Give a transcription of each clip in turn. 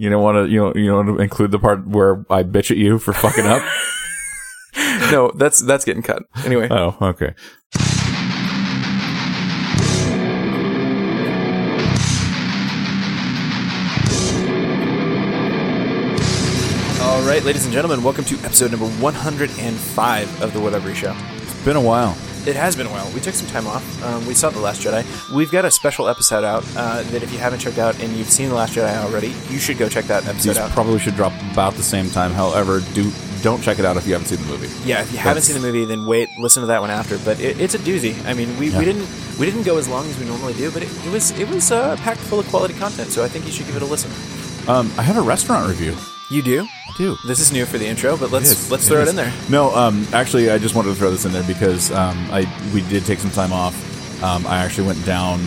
You don't want to, you know, include the part where I bitch at you for fucking up. No, that's getting cut. Anyway. Oh, okay. All right, ladies and gentlemen, welcome to episode number 105 of the Whatever Show. It's been a while. It has been a while. We took some time off. We saw The Last Jedi. We've got a special episode out that if you haven't checked out and you've seen The Last Jedi already, you should go check that episode out. Probably should drop about the same time. However, don't check it out if you haven't seen the movie. Yeah, if you haven't seen the movie, then wait, listen to that one after. But it's a doozy. I mean, we didn't go as long as we normally do, but it was packed full of quality content. So I think you should give it a listen. I have a restaurant review. You do? I do. This is new for the intro, but let's throw it in there. No, actually, I just wanted to throw this in there because we did take some time off. I actually went down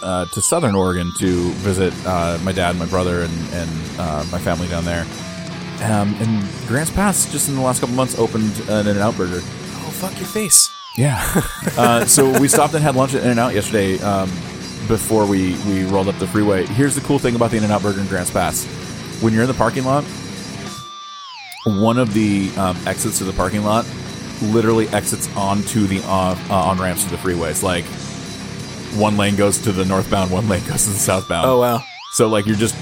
to Southern Oregon to visit my dad and my brother and my family down there. And Grants Pass, just in the last couple months, opened an In-N-Out Burger. Oh, fuck your face. Yeah. So we stopped and had lunch at In-N-Out yesterday before we rolled up the freeway. Here's the cool thing about the In-N-Out Burger in Grants Pass. When you're in the parking lot, one of the exits to the parking lot literally exits onto the on-ramps to the freeways. Like, one lane goes to the northbound, one lane goes to the southbound. Oh, wow. So, like, you're just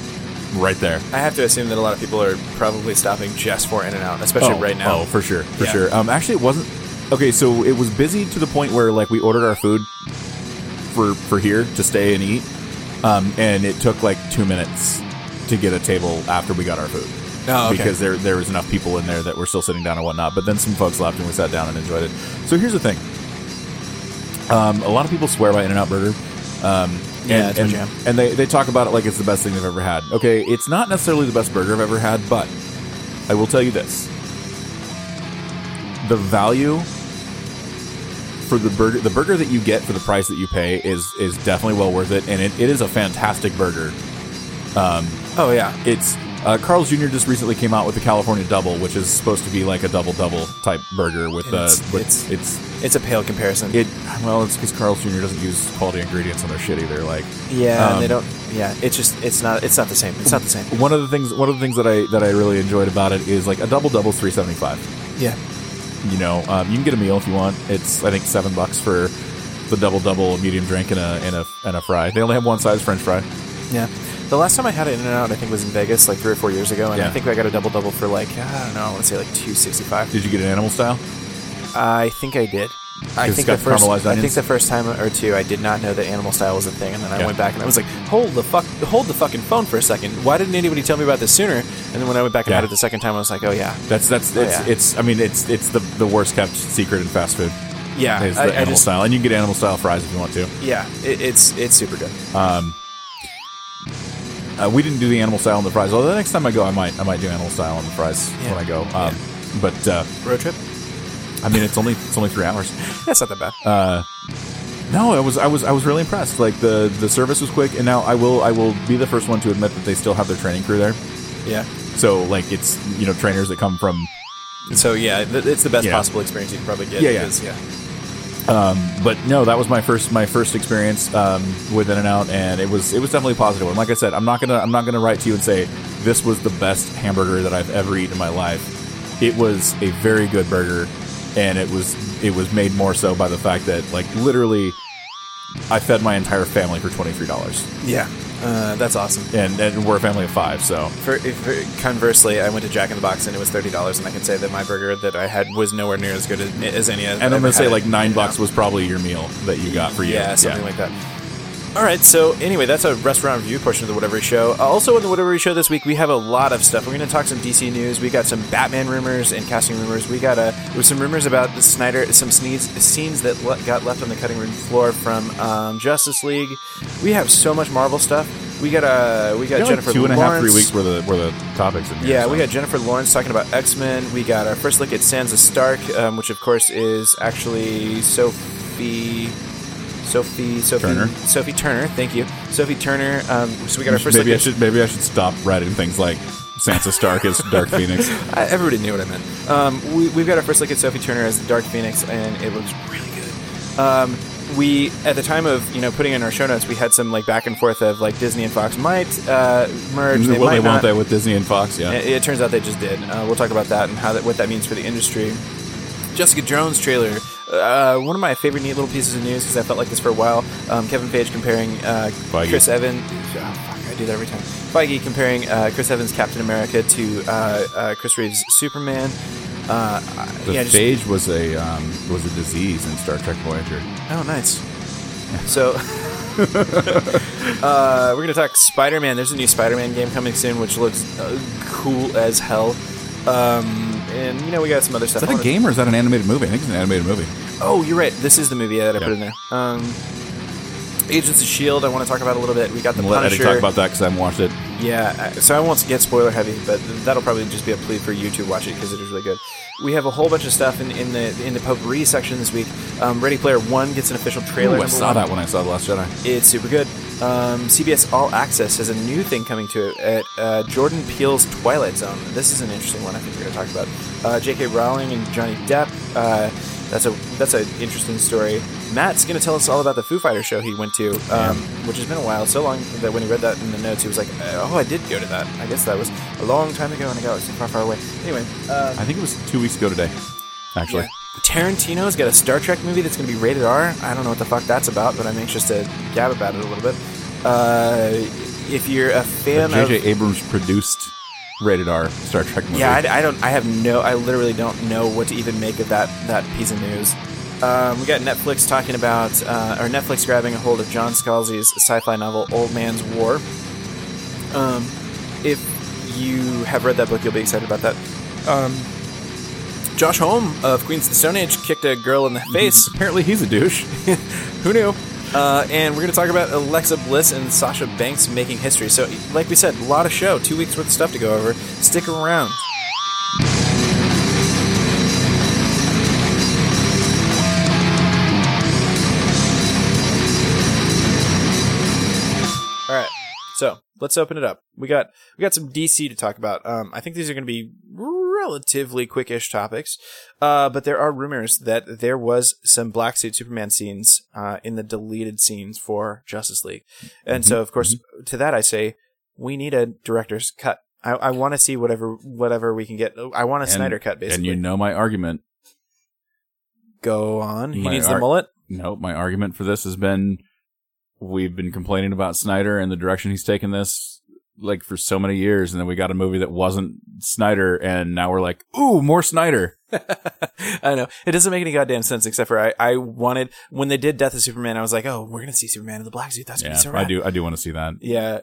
right there. I have to assume that a lot of people are probably stopping just for In-N-Out, especially right now. Oh, for sure. For sure. Actually, it wasn't... Okay, so it was busy to the point where, like, we ordered our food for here to stay and eat, and it took, like, 2 minutes... to get a table after we got our food. Oh, okay. Because there was enough people in there that were still sitting down and whatnot. But then some folks left and we sat down and enjoyed it. So here's the thing. A lot of people swear by In-N-Out Burger. Yeah, it's my jam. And they talk about it like it's the best thing they've ever had. Okay, it's not necessarily the best burger I've ever had, but I will tell you this. The value for the burger that you get for the price that you pay is definitely well worth it. And it is a fantastic burger. Oh, yeah. It's Carl's Jr. just recently came out with the California Double, which is supposed to be like a double-double type burger. It's a pale comparison. It's because Carl's Jr. doesn't use quality ingredients on their shit either. Like, yeah, they don't. Yeah, it's just it's not the same. It's not the same. One of the things that I really enjoyed about it is like a double-double is $3.75. Yeah. You know, you can get a meal if you want. It's I think $7 for the double-double, a medium drink, and a fry. They only have one size French fry. Yeah. The last time I had it In-N-Out, I think, was in Vegas like 3 or 4 years ago, and yeah. I think I got a double-double for like, I don't know, I want to say like $2.65. Did you get an animal style? I think I did. I think the first time or two, I did not know that animal style was a thing, and then I went back and I was like, hold the fucking phone for a second. Why didn't anybody tell me about this sooner? And then when I went back and had it the second time, I was like, oh yeah, it's the worst kept secret in fast food. Yeah, is the animal style, and you can get animal style fries if you want to. Yeah, it's super good. We didn't do the animal style on the fries. Although the next time I go, I might do animal style on the fries when I go. But road trip. I mean, it's only 3 hours. That's not that bad. No, I was really impressed. Like the service was quick, and now I will be the first one to admit that they still have their training crew there. Yeah. So like it's trainers that come from. So yeah, it's the best possible experience you can probably get. Yeah. But no, that was my first experience with In-N-Out, and it was definitely positive. And like I said, I'm not gonna write to you and say this was the best hamburger that I've ever eaten in my life. It was a very good burger, and it was made more so by the fact that like literally, I fed my entire family for $23. Yeah. That's awesome, and we're a family of 5. So, conversely, I went to Jack in the Box and it was $30, and I can say that my burger that I had was nowhere near as good as any. And I'm gonna say like $9 was probably your meal that you got for you. Yeah, something like that. All right, so anyway, that's a restaurant review portion of the Whatever Show. Also on the Whatever Show this week, we have a lot of stuff. We're gonna talk some DC news. We got some Batman rumors and casting rumors. We got some rumors about the Snyder, some scenes that got left on the cutting room floor from Justice League. We have so much Marvel stuff. We got Jennifer Lawrence. 2.5, 3 weeks were the topics in here. Yeah, so. We got Jennifer Lawrence talking about X-Men. We got our first look at Sansa Stark, which of course is actually Sophie Turner. Thank you, Sophie Turner. So we got our first. Maybe I should stop writing things like Sansa Stark as Dark Phoenix. Everybody knew what I meant. We've got our first look at Sophie Turner as the Dark Phoenix, and it looks really good. we, at the time of, you know, putting in our show notes, we had some like back and forth of like Disney and Fox might merge. They might want that with Disney and Fox, yeah. It turns out they just did. We'll talk about that and how that, what that means for the industry. Jessica Jones trailer. One of my favorite neat little pieces of news because I felt like this for a while. Kevin Feige comparing Chris Evans. Oh, fuck, I do that every time. Feige comparing Chris Evans' Captain America to Chris Reeves' Superman. Phage was a disease in Star Trek Voyager. Oh, nice. So we're going to talk Spider-Man. There's a new Spider-Man game coming soon, which looks cool as hell. And, you know, we got some other stuff. Is that a game or is that an animated movie? I think it's an animated movie. Oh, you're right. This is the movie that I put in there. Agents of S.H.I.E.L.D. I want to talk about a little bit. We got The Punisher. Let Eddie talk about that because I haven't watched it. Yeah, so I won't get spoiler heavy, but that'll probably just be a plea for you to watch it because it is really good. We have a whole bunch of stuff in the potpourri section this week. Ready Player One gets an official trailer. Ooh, I saw that when I saw The Last Jedi. It's super good. CBS All Access has a new thing coming to it at Jordan Peele's Twilight Zone. This is an interesting one I think we're going to talk about. J.K. Rowling and Johnny Depp. That's an interesting story. Matt's going to tell us all about the Foo Fighters show he went to, which has been a while, so long that when he read that in the notes, he was like, oh, I did go to that. I guess that was a long time ago in a galaxy far, far away. Anyway. I think it was 2 weeks ago today, actually. Yeah. Tarantino's got a Star Trek movie that's going to be rated R. I don't know what the fuck that's about, but I'm anxious to gab about it a little bit. If you're a fan of... J.J. Abrams produced... rated R Star Trek movie. Yeah, I literally don't know what to even make of that piece of news. We got Netflix talking about, or Netflix grabbing a hold of John Scalzi's sci-fi novel Old Man's War. If you have read that book, you'll be excited about that. Josh Holm of Queens of the Stone Age kicked a girl in the face. Apparently he's a douche. Who knew? And we're going to talk about Alexa Bliss and Sasha Banks making history. So, like we said, a lot of show. 2 weeks worth of stuff to go over. Stick around. All right. So, let's open it up. We got some DC to talk about. I think these are going to be relatively quick-ish topics, but there are rumors that there was some black suit Superman scenes in the deleted scenes for Justice League, and so of course to that I say we need a director's cut. I want to see whatever we can get. I want a Snyder cut, basically. And you know my argument. Go on. He needs the mullet. No, my argument for this has been we've been complaining about Snyder and the direction he's taken this. Like for so many years, and then we got a movie that wasn't Snyder, and now we're like, ooh, more Snyder. I know. It doesn't make any goddamn sense, except for I wanted, when they did Death of Superman, I was like, oh, we're going to see Superman in the black suit. That's going to be so rad. I do want to see that. Yeah.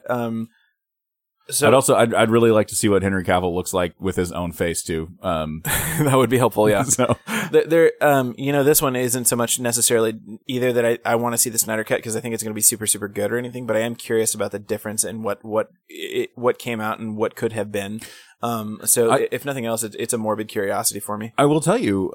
So I'd really like to see what Henry Cavill looks like with his own face too. That would be helpful. Yeah. So there, you know, this one isn't so much necessarily either that I want to see the Snyder cut because I think it's going to be super, super good or anything, but I am curious about the difference in what came out and what could have been. So if nothing else, it's a morbid curiosity for me. I will tell you,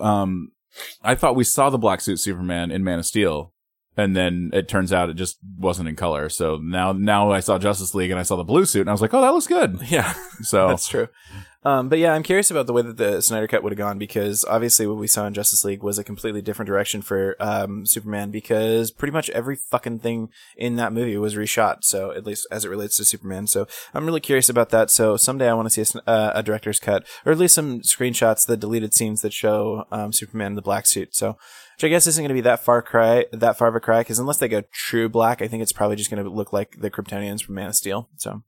I thought we saw the black suit Superman in Man of Steel. And then it turns out it just wasn't in color. So now I saw Justice League and I saw the blue suit and I was like, oh, that looks good. Yeah, so that's true. But yeah, I'm curious about the way that the Snyder Cut would have gone because obviously what we saw in Justice League was a completely different direction for Superman because pretty much every fucking thing in that movie was reshot. So at least as it relates to Superman. So I'm really curious about that. So someday I want to see a director's cut or at least some screenshots, the deleted scenes that show Superman in the black suit. So. Which I guess isn't going to be that far of a cry, because unless they go true black, I think it's probably just going to look like the Kryptonians from Man of Steel. So,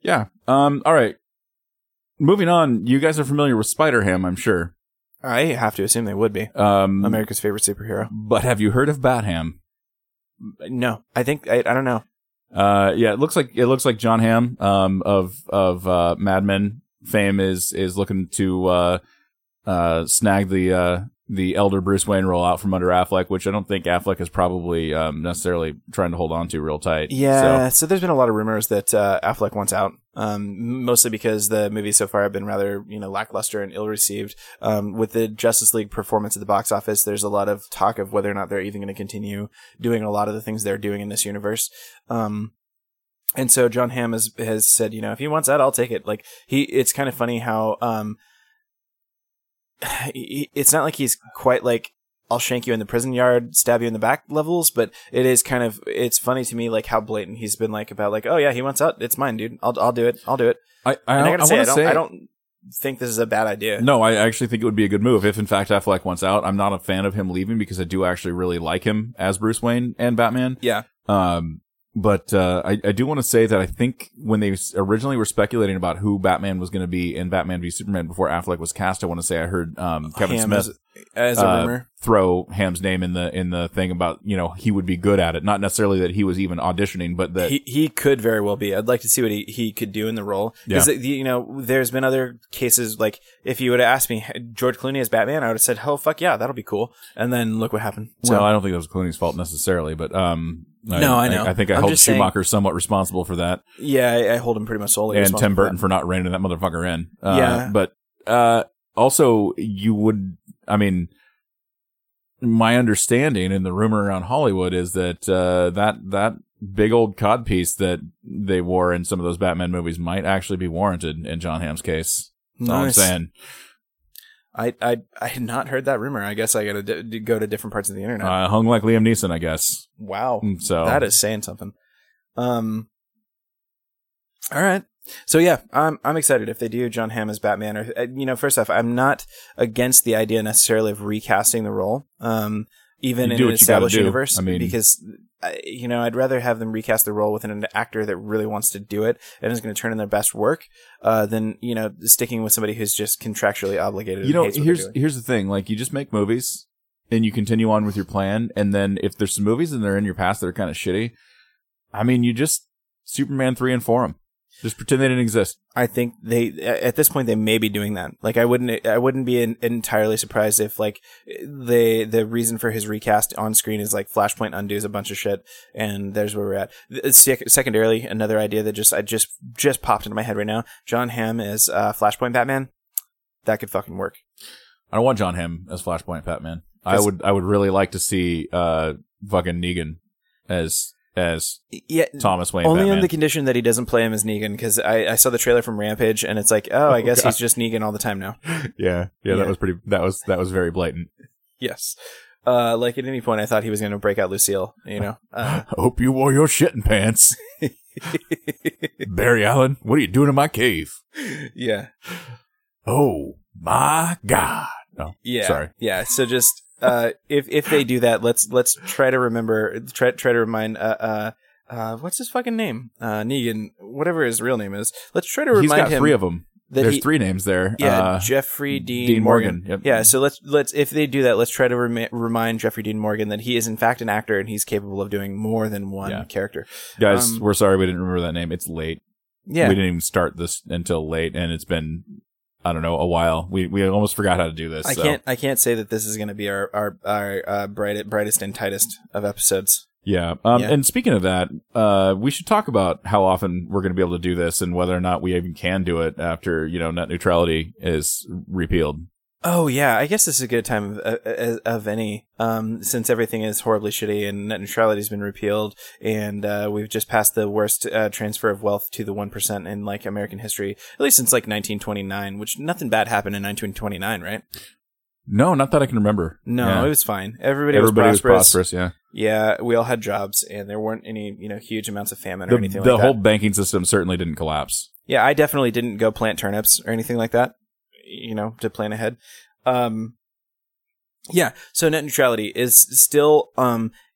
yeah. All right. Moving on. You guys are familiar with Spider-Ham, I'm sure. I have to assume they would be. America's favorite superhero. But have you heard of Bat-Ham? No, I think I don't know. Yeah, it looks like John Hamm of Mad Men fame is looking to snag the elder Bruce Wayne roll out from under Affleck, which I don't think Affleck is probably necessarily trying to hold on to real tight. Yeah, so there's been a lot of rumors that Affleck wants out, mostly because the movies so far have been rather, you know, lackluster and ill-received. With the Justice League performance at the box office, there's a lot of talk of whether or not they're even going to continue doing a lot of the things they're doing in this universe. And so John Hamm has said, you know, if he wants that, I'll take it. Like, it's kind of funny how... it's not like he's quite like I'll shank you in the prison yard, stab you in the back levels, but it is kind of, it's funny to me, like, how blatant he's been, like, about, like, oh yeah, he wants out, it's mine, dude, I'll do it. I don't think this is a bad idea. No, I actually think it would be a good move if, in fact, Affleck wants out. I'm not a fan of him leaving because I do actually really like him as Bruce Wayne and Batman. Yeah. But I do want to say that I think when they originally were speculating about who Batman was going to be in Batman v Superman before Affleck was cast, I want to say I heard Kevin Smith as a rumor throw Ham's name in the thing about, you know, he would be good at it. Not necessarily that he was even auditioning, but that he could very well be. I'd like to see what he could do in the role. Because, you know, there's been other cases, like if you would have asked me George Clooney as Batman, I would have said, oh, fuck yeah, that'll be cool. And then look what happened. So, well, I don't think that was Clooney's fault necessarily, but... No, I know. I think I hold Schumacher somewhat responsible for that. Yeah, I hold him pretty much solely responsible. And Tim Burton for not reining that motherfucker in. But also, you would... I mean, my understanding and the rumor around Hollywood is that that big old codpiece that they wore in some of those Batman movies might actually be warranted in John Hamm's case. That's all I'm saying. I had not heard that rumor. I guess I got to go to different parts of the internet. Hung like Liam Neeson, I guess. Wow. So that is saying something. All right. So yeah, I'm excited if they do John Hamm as Batman. Or, you know, first off, I'm not against the idea necessarily of recasting the role, even in an established universe. I mean, because you know, I'd rather have them recast the role with an actor that really wants to do it and is going to turn in their best work, than, you know, sticking with somebody who's just contractually obligated. You know, here's the thing: like, you just make movies and you continue on with your plan, and then if there's some movies and they're in your past that are kind of shitty, I mean, you just Superman 3 and 4 them. Just pretend they didn't exist. I think at this point they may be doing that. Like, I wouldn't be entirely surprised if, like, the reason for his recast on screen is like Flashpoint undoes a bunch of shit, and there's where we're at. Secondarily, another idea that just popped into my head right now: John Hamm as Flashpoint Batman. That could fucking work. I don't want John Hamm as Flashpoint Batman. I would really like to see fucking Negan as Thomas Wayne only Batman. On the condition that he doesn't play him as Negan, because I saw the trailer from Rampage and it's like, I guess he's just Negan all the time now. Yeah. That was very blatant. Yes. Like, at any point I thought he was going to break out Lucille, you know. Hope you wore your shitting pants. Barry Allen, what are you doing in my cave? Yeah. Oh my God. Oh, yeah. Sorry. Yeah. So just, if they do that, let's try to remember, try to remind, what's his fucking name? Negan, whatever his real name is. Let's try to remind him. He's got three of them. There's three names there. Yeah. Jeffrey Dean Morgan. Yep. Yeah. So let's, if they do that, let's try to remind Jeffrey Dean Morgan that he is in fact an actor and he's capable of doing more than one character. Guys, we're sorry we didn't remember that name. It's late. Yeah. We didn't even start this until late, and it's been, I don't know, a while. We almost forgot how to do this. I can't say that this is going to be our brightest and tightest of episodes. Yeah. And speaking of that, we should talk about how often we're going to be able to do this and whether or not we even can do it after, you know, net neutrality is repealed. Oh yeah, I guess this is a good time of any, since everything is horribly shitty and net neutrality's been repealed, and we've just passed the worst transfer of wealth to the 1% in, like, American history, at least since like 1929. Which, nothing bad happened in 1929, right? No, not that I can remember. No, yeah. It was fine. Everybody was prosperous. Yeah, we all had jobs, and there weren't any, you know, huge amounts of famine or anything like that. The whole banking system certainly didn't collapse. Yeah, I definitely didn't go plant turnips or anything like that, you know, to plan ahead. So net neutrality is still,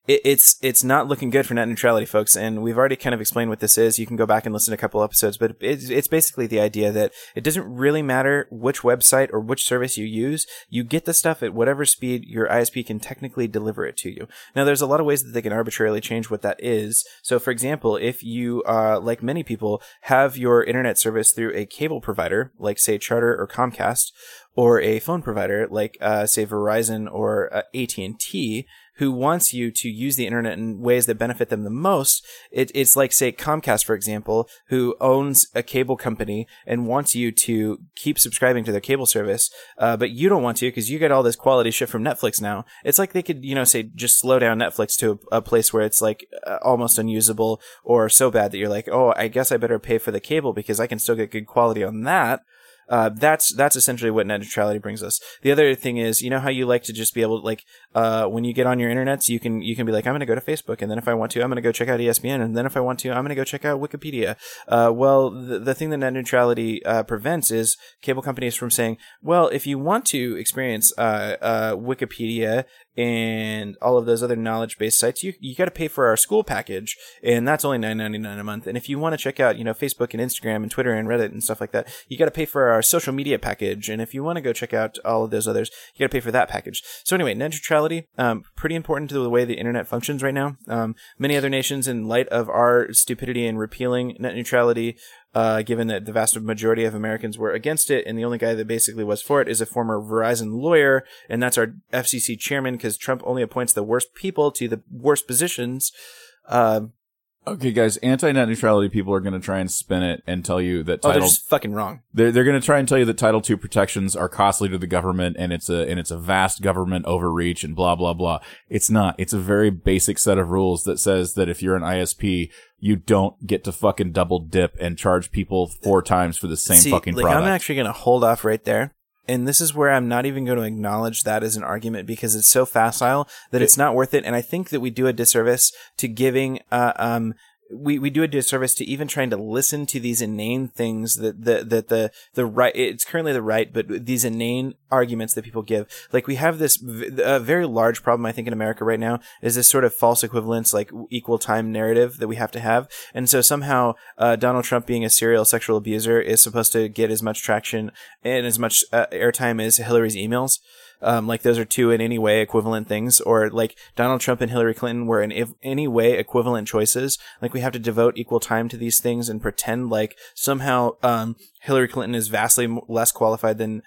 it's not looking good for net neutrality, folks. And we've already kind of explained what this is. You can go back and listen to a couple episodes, but it's basically the idea that it doesn't really matter which website or which service you use. You get the stuff at whatever speed your ISP can technically deliver it to you. Now, there's a lot of ways that they can arbitrarily change what that is. So, for example, if you, like many people, have your internet service through a cable provider, like, say, Charter or Comcast, or a phone provider like, say, Verizon or AT&T, who wants you to use the internet in ways that benefit them the most, it's like, say, Comcast, for example, who owns a cable company and wants you to keep subscribing to their cable service, but you don't want to because you get all this quality shit from Netflix now. It's like they could, you know, say, just slow down Netflix to a place where it's like almost unusable or so bad that you're like, oh, I guess I better pay for the cable because I can still get good quality on that. That's essentially what net neutrality brings us. The other thing is, you know how you like to just be able to, like, when you get on your internets, you can be like, I'm going to go to Facebook. And then if I want to, I'm going to go check out ESPN. And then if I want to, I'm going to go check out Wikipedia. Well, the thing that net neutrality prevents is cable companies from saying, well, if you want to experience Wikipedia and all of those other knowledge-based sites, you got to pay for our school package, and that's only $9.99 a month. And if you want to check out, Facebook and Instagram and Twitter and Reddit and stuff like that, you got to pay for our social media package. And if you want to go check out all of those others, you got to pay for that package. So anyway, net neutrality, pretty important to the way the internet functions right now. Many other nations, in light of our stupidity in repealing net neutrality, given that the vast majority of Americans were against it, and the only guy that basically was for it is a former Verizon lawyer, and that's our FCC chairman, because Trump only appoints the worst people to the worst positions. Okay, guys, anti-net neutrality people are going to try and spin it and tell you that they're just fucking wrong. They're going to try and tell you that Title II protections are costly to the government, and it's a vast government overreach and blah blah blah. It's not. It's a very basic set of rules that says that if you're an ISP, you don't get to fucking double dip and charge people 4 times for the same fucking product. I'm actually going to hold off right there. And this is where I'm not even going to acknowledge that as an argument, because it's so facile that it's not worth it. And I think that we do a disservice to giving we do a disservice to even trying to listen to these inane things that the right, it's currently the right, but these inane arguments that people give. Like, we have this very large problem, I think, in America right now, is this sort of false equivalence, like equal time narrative that we have to have. And so somehow, Donald Trump being a serial sexual abuser is supposed to get as much traction and as much airtime as Hillary's emails. Like, those are two in any way equivalent things, or like Donald Trump and Hillary Clinton were in any way equivalent choices. Like, we have to devote equal time to these things and pretend like somehow Hillary Clinton is vastly less qualified than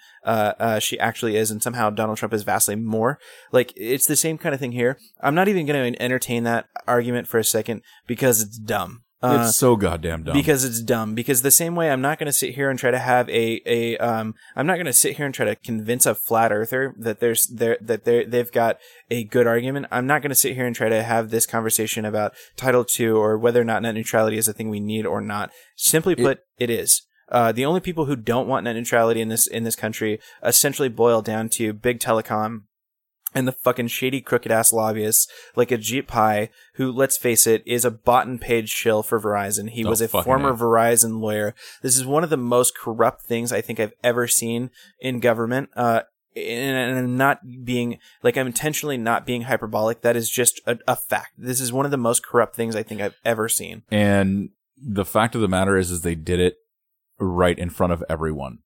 she actually is, and somehow Donald Trump is vastly more. Like, it's the same kind of thing here. I'm not even going to entertain that argument for a second, because it's dumb. It's so goddamn dumb. Because it's dumb. Because the same way, I'm not going to sit here and try to have I'm not going to sit here and try to convince a flat earther that they've got a good argument. I'm not going to sit here and try to have this conversation about Title II or whether or not net neutrality is a thing we need or not. Simply put, it is. The only people who don't want net neutrality in this country essentially boil down to big telecom and the fucking shady, crooked-ass lobbyists like Ajit Pai, who, let's face it, is a bought and paid shill for Verizon. He was a former Verizon lawyer. This is one of the most corrupt things I think I've ever seen in government. And I'm not being, like, I'm intentionally not being hyperbolic. That is just a fact. This is one of the most corrupt things I think I've ever seen. And the fact of the matter is they did it right in front of everyone.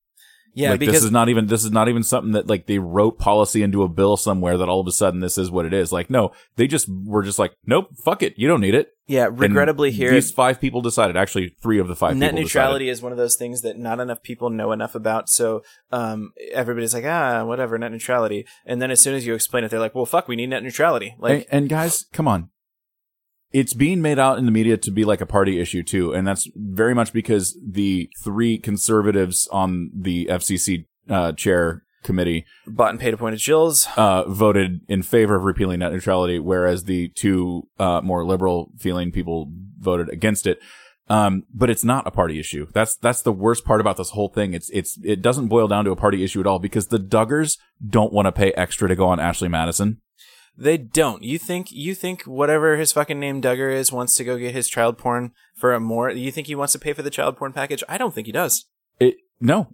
Yeah, like, because this is not even something that, like, they wrote policy into a bill somewhere that all of a sudden this is what it is. Like, no, they just were just like, nope, fuck it, you don't need it. Yeah, regrettably, and here these 5 people decided. Actually, 3 of the 5 net people neutrality decided. Is one of those things that not enough people know enough about. So everybody's like, whatever, net neutrality. And then as soon as you explain it, they're like, well, fuck, we need net neutrality. Like, and guys, come on. It's being made out in the media to be like a party issue, too. And that's very much because the 3 conservatives on the FCC chair committee, bought and paid appointed shills, voted in favor of repealing net neutrality, whereas the 2 more liberal feeling people voted against it. But it's not a party issue. That's the worst part about this whole thing. It doesn't boil down to a party issue at all, because the Duggars don't want to pay extra to go on Ashley Madison. They don't. You think whatever his fucking name Duggar is wants to go get his child porn for a more? You think he wants to pay for the child porn package? I don't think he does. No,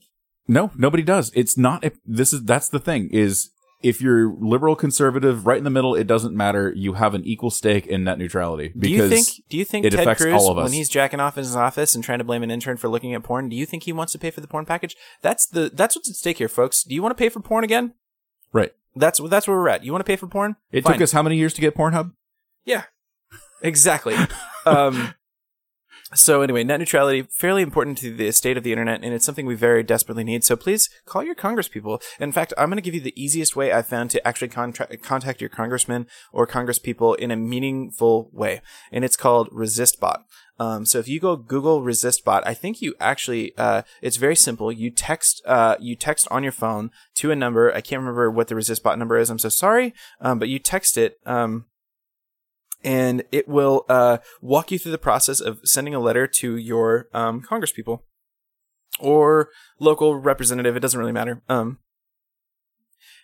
nobody does. It's not. That's the thing is, if you're liberal, conservative, right in the middle, it doesn't matter. You have an equal stake in net neutrality. Because do you think it affects all of us. When he's jacking off in his office and trying to blame an intern for looking at porn, do you think he wants to pay for the porn package? That's what's at stake here, folks. Do you want to pay for porn again? Right. That's where we're at. You want to pay for porn? It Fine. Took us how many years to get Pornhub? Yeah, exactly. So anyway, net neutrality, fairly important to the state of the internet, and it's something we very desperately need. So please call your congresspeople. In fact, I'm going to give you the easiest way I've found to actually contact your congressmen or congresspeople in a meaningful way, and it's called ResistBot. So if you go Google ResistBot, I think you actually, it's very simple. You text on your phone to a number. I can't remember what the ResistBot number is. I'm so sorry. But you text it, and it will, walk you through the process of sending a letter to your, congresspeople. or local representative. It doesn't really matter.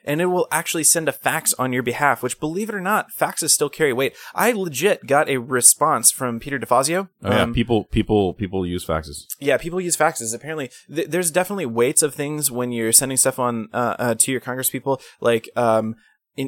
And it will actually send a fax on your behalf, which, believe it or not, faxes still carry weight. I legit got a response from Peter DeFazio. People use faxes. Yeah, people use faxes. Apparently, there's definitely weights of things when you're sending stuff on to your congresspeople. Like, an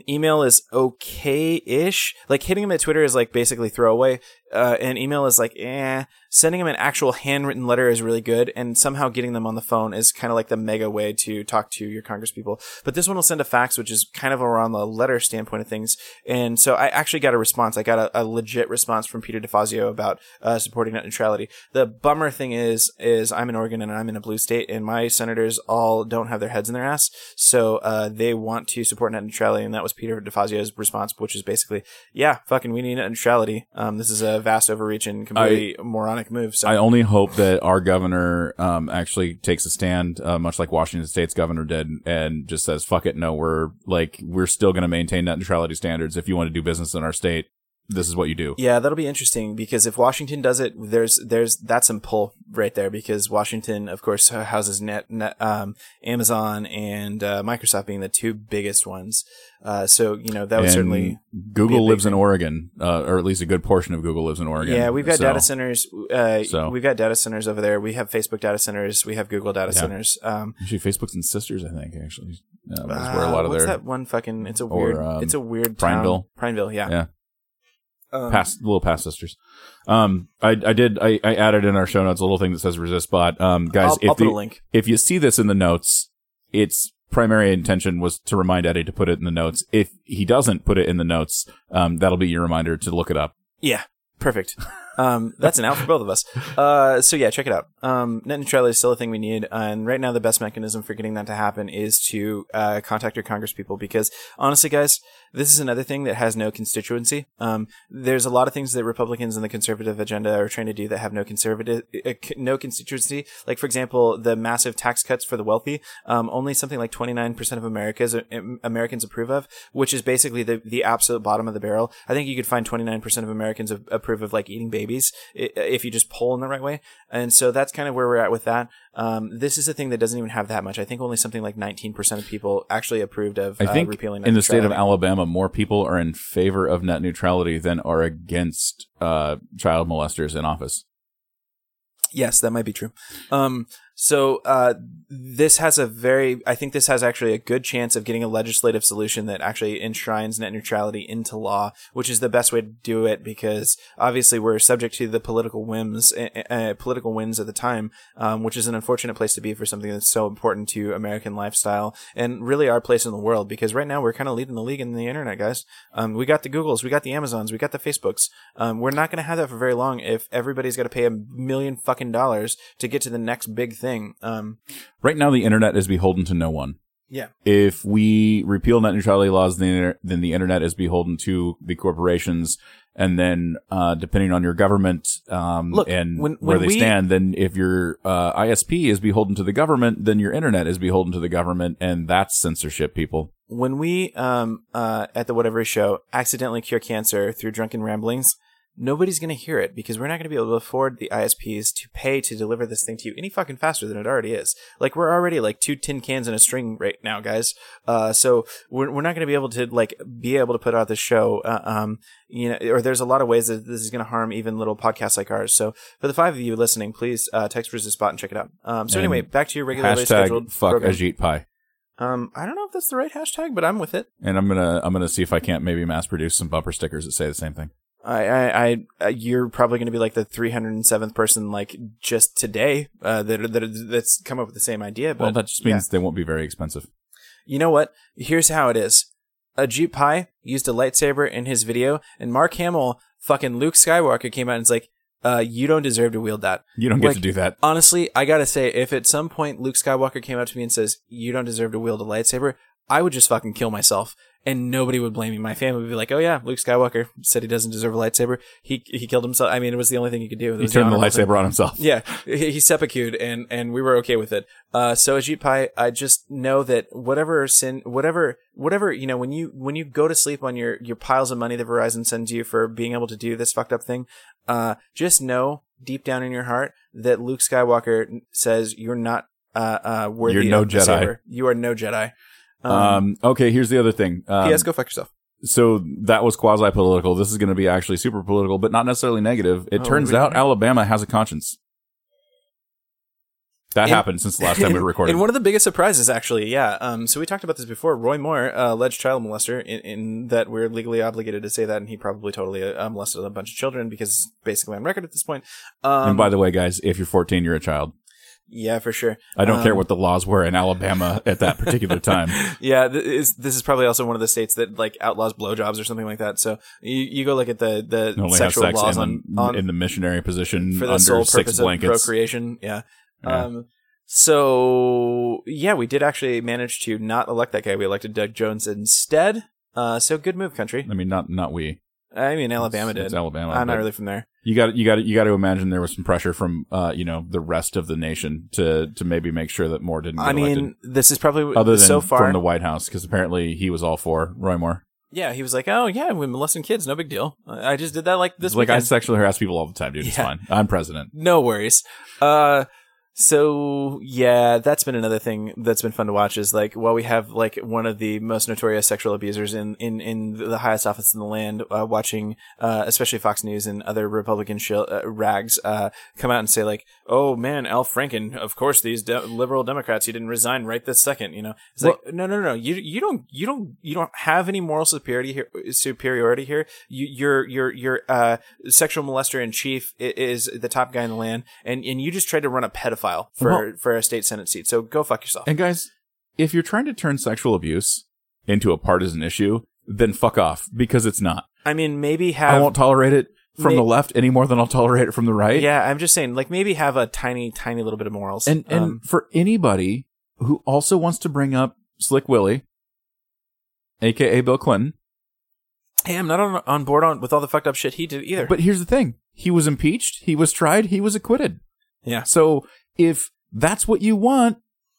email is okay-ish. Like, hitting them at Twitter is, like, basically throwaway. An email is like, eh. Sending them an actual handwritten letter is really good. And somehow getting them on the phone is kind of like the mega way to talk to your congresspeople. But this one will send a fax, which is kind of around the letter standpoint of things. And so I actually got a response. I got a legit response from Peter DeFazio about supporting net neutrality. The bummer thing is I'm in Oregon and I'm in a blue state, and my senators all don't have their heads in their ass. So they want to support net neutrality. And that was Peter DeFazio's response, which is basically, yeah, fucking we need net neutrality. This is a vast overreach and completely moronic move. So. I only hope that our governor actually takes a stand, much like Washington State's governor did, and just says, fuck it, no, we're still going to maintain net neutrality standards. If you want to do business in our state, this is what you do. Yeah, that'll be interesting, because if Washington does it, that's some pull right there, because Washington, of course, houses Amazon and Microsoft being the two biggest ones. So, you know, that would certainly... Google lives in Oregon, or at least a good portion of Google lives in Oregon. Yeah, we've got data centers. We've got data centers over there. We have Facebook data centers. We have Google data centers. Actually, Facebook's and Sisters, I think, actually. That's where a lot of their... What's that one fucking... it's a weird Prineville. Town. Prineville, yeah. Past Sisters. I added in our show notes a little thing that says ResistBot. Guys, I'll put a link. If you see this in the notes, its primary intention was to remind Eddie to put it in the notes. If he doesn't put it in the notes, that'll be your reminder to look it up. Yeah. Perfect. That's an out for both of us. So yeah, check it out. Net neutrality is still a thing we need. And right now the best mechanism for getting that to happen is to contact your congresspeople, because honestly, guys, this is another thing that has no constituency. There's a lot of things that Republicans and the conservative agenda are trying to do that have no constituency. Like, for example, the massive tax cuts for the wealthy, only something like 29% of Americans approve of, which is basically the absolute bottom of the barrel. I think you could find 29% of Americans approve of, like, eating babies if you just poll in the right way. And so that's kind of where we're at with that. This is a thing that doesn't even have that much. I think only something like 19% of people actually approved of repealing net neutrality. I think in the state of Alabama, more people are in favor of net neutrality than are against child molesters in office. Yes, that might be true. So I think this has actually a good chance of getting a legislative solution that actually enshrines net neutrality into law, which is the best way to do it, because obviously we're subject to the political winds at the time, which is an unfortunate place to be for something that's so important to American lifestyle and really our place in the world, because right now we're kind of leading the league in the internet, guys. We got the Googles, we got the Amazons, we got the Facebooks. We're not going to have that for very long if everybody's got to pay $1 million fucking dollars to get to the next big thing. Right now, the internet is beholden to no one. Yeah. If we repeal net neutrality laws, then the internet is beholden to the corporations. And then, depending on your government stand, then if your ISP is beholden to the government, then your internet is beholden to the government. And that's censorship, people. When we, at the Whatever Show, accidentally cure cancer through drunken ramblings, nobody's going to hear it, because we're not going to be able to afford the ISPs to pay to deliver this thing to you any fucking faster than it already is. Like, we're already like 2 tin cans in a string right now, guys. So we're not going to be able to put out this show. You know, or there's a lot of ways that this is going to harm even little podcasts like ours. So for the 5 of you listening, please text ResistBot and check it out. So anyway, back to your regularly scheduled program. Ajit Pai. I don't know if that's the right hashtag, but I'm with it. And I'm gonna see if I can't maybe mass produce some bumper stickers that say the same thing. You're probably going to be like the 307th person, like, just today, that's come up with the same idea. But, well, that just means they won't be very expensive. You know what? Here's how it is. Ajit Pai used a lightsaber in his video, and Mark Hamill, fucking Luke Skywalker, came out and was like, you don't deserve to wield that. You don't get to do that. Honestly, I gotta say, if at some point Luke Skywalker came up to me and says, you don't deserve to wield a lightsaber, I would just fucking kill myself. And nobody would blame me. My family would be like, oh, yeah, Luke Skywalker said he doesn't deserve a lightsaber. He killed himself. I mean, it was the only thing he could do. He turned the lightsaber on himself. Yeah, he seppuku'd, and we were okay with it. So Ajit Pai, I just know that whatever, you know, when you go to sleep on your piles of money that Verizon sends you for being able to do this fucked up thing, just know deep down in your heart that Luke Skywalker says you're not worthy. You're no Jedi. Saber. You are no Jedi. Okay, here's the other thing. P.S. Go fuck yourself. So that was quasi-political. This is going to be actually super political, but not necessarily negative. It turns out Alabama has a conscience. That happened since the last time we recorded. And one of the biggest surprises, actually, yeah. So we talked about this before. Roy Moore, alleged child molester, in that we're legally obligated to say that, and he probably totally molested a bunch of children because it's basically on record at this point. And by the way, guys, if you're 14, you're a child. Yeah, for sure. I don't care what the laws were in Alabama at that particular time. Yeah, this is probably also one of the states that like outlaws blowjobs or something like that. So you go look at the sexual laws on in the missionary position for the under sole purpose of procreation. Yeah. Yeah. So yeah, we did actually manage to not elect that guy. We elected Doug Jones instead. So good move, country. I mean, not we. I mean, Alabama did. It's Alabama. I'm not really from there. You got to imagine there was some pressure from, the rest of the nation to maybe make sure that Moore didn't get elected. I mean, this is probably other than so far from the White House, because apparently he was all for Roy Moore. Yeah, he was like, "Oh yeah, we molesting kids, no big deal. I just did that like this." Like weekend. I sexually harass people all the time, dude. Yeah. It's fine. I'm president. No worries. So yeah, that's been another thing that's been fun to watch is like, while we have like one of the most notorious sexual abusers in the highest office in the land, watching, especially Fox News and other Republican rags, come out and say like, "Oh man, Al Franken, of course, these liberal Democrats, he didn't resign right this second," you know, it's well, like, no, you don't have any moral superiority here. Your sexual molester in chief is the top guy in the land. And you just tried to run a pedophile for a state senate seat, so go fuck yourself. And guys, if you're trying to turn sexual abuse into a partisan issue, then fuck off, because it's not. I mean, maybe I won't tolerate it from the left any more than I'll tolerate it from the right. Yeah, I'm just saying, like, maybe have a tiny little bit of morals. And for anybody who also wants to bring up Slick Willie, aka Bill Clinton, hey, I'm not on board with all the fucked up shit he did either. But here's the thing: he was impeached, he was tried, he was acquitted. Yeah. So if that's what you want,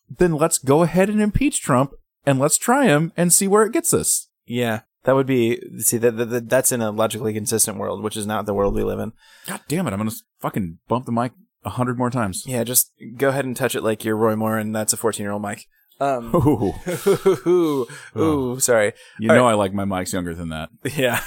then let's go ahead and impeach Trump, and let's try him and see where it gets us. Yeah, that would be – see, that's in a logically consistent world, which is not the world we live in. God damn it. I'm going to fucking bump the mic 100 more times. Yeah, just go ahead and touch it like you're Roy Moore, and that's a 14-year-old mic. Ooh, sorry. You all know, right. I like my mics younger than that. Yeah.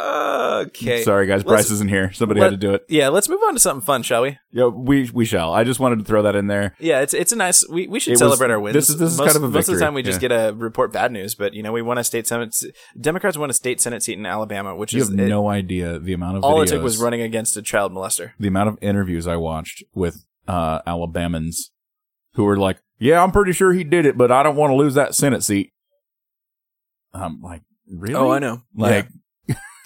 Okay. Sorry, guys. Bryce isn't here. Somebody had to do it. Yeah, let's move on to something fun, shall we? Yeah, we shall. I just wanted to throw that in there. Yeah, it's a nice. We should celebrate our wins. This is kind of a victory. Most of the time, we just get to report bad news, but you know, we won a state senate. Democrats won a state senate seat in Alabama, which you have no idea the amount of all videos, it took was running against a child molester. The amount of interviews I watched with Alabamans who were like, "Yeah, I'm pretty sure he did it, but I don't want to lose that senate seat." I'm like, really? Oh, I know. Like. Yeah.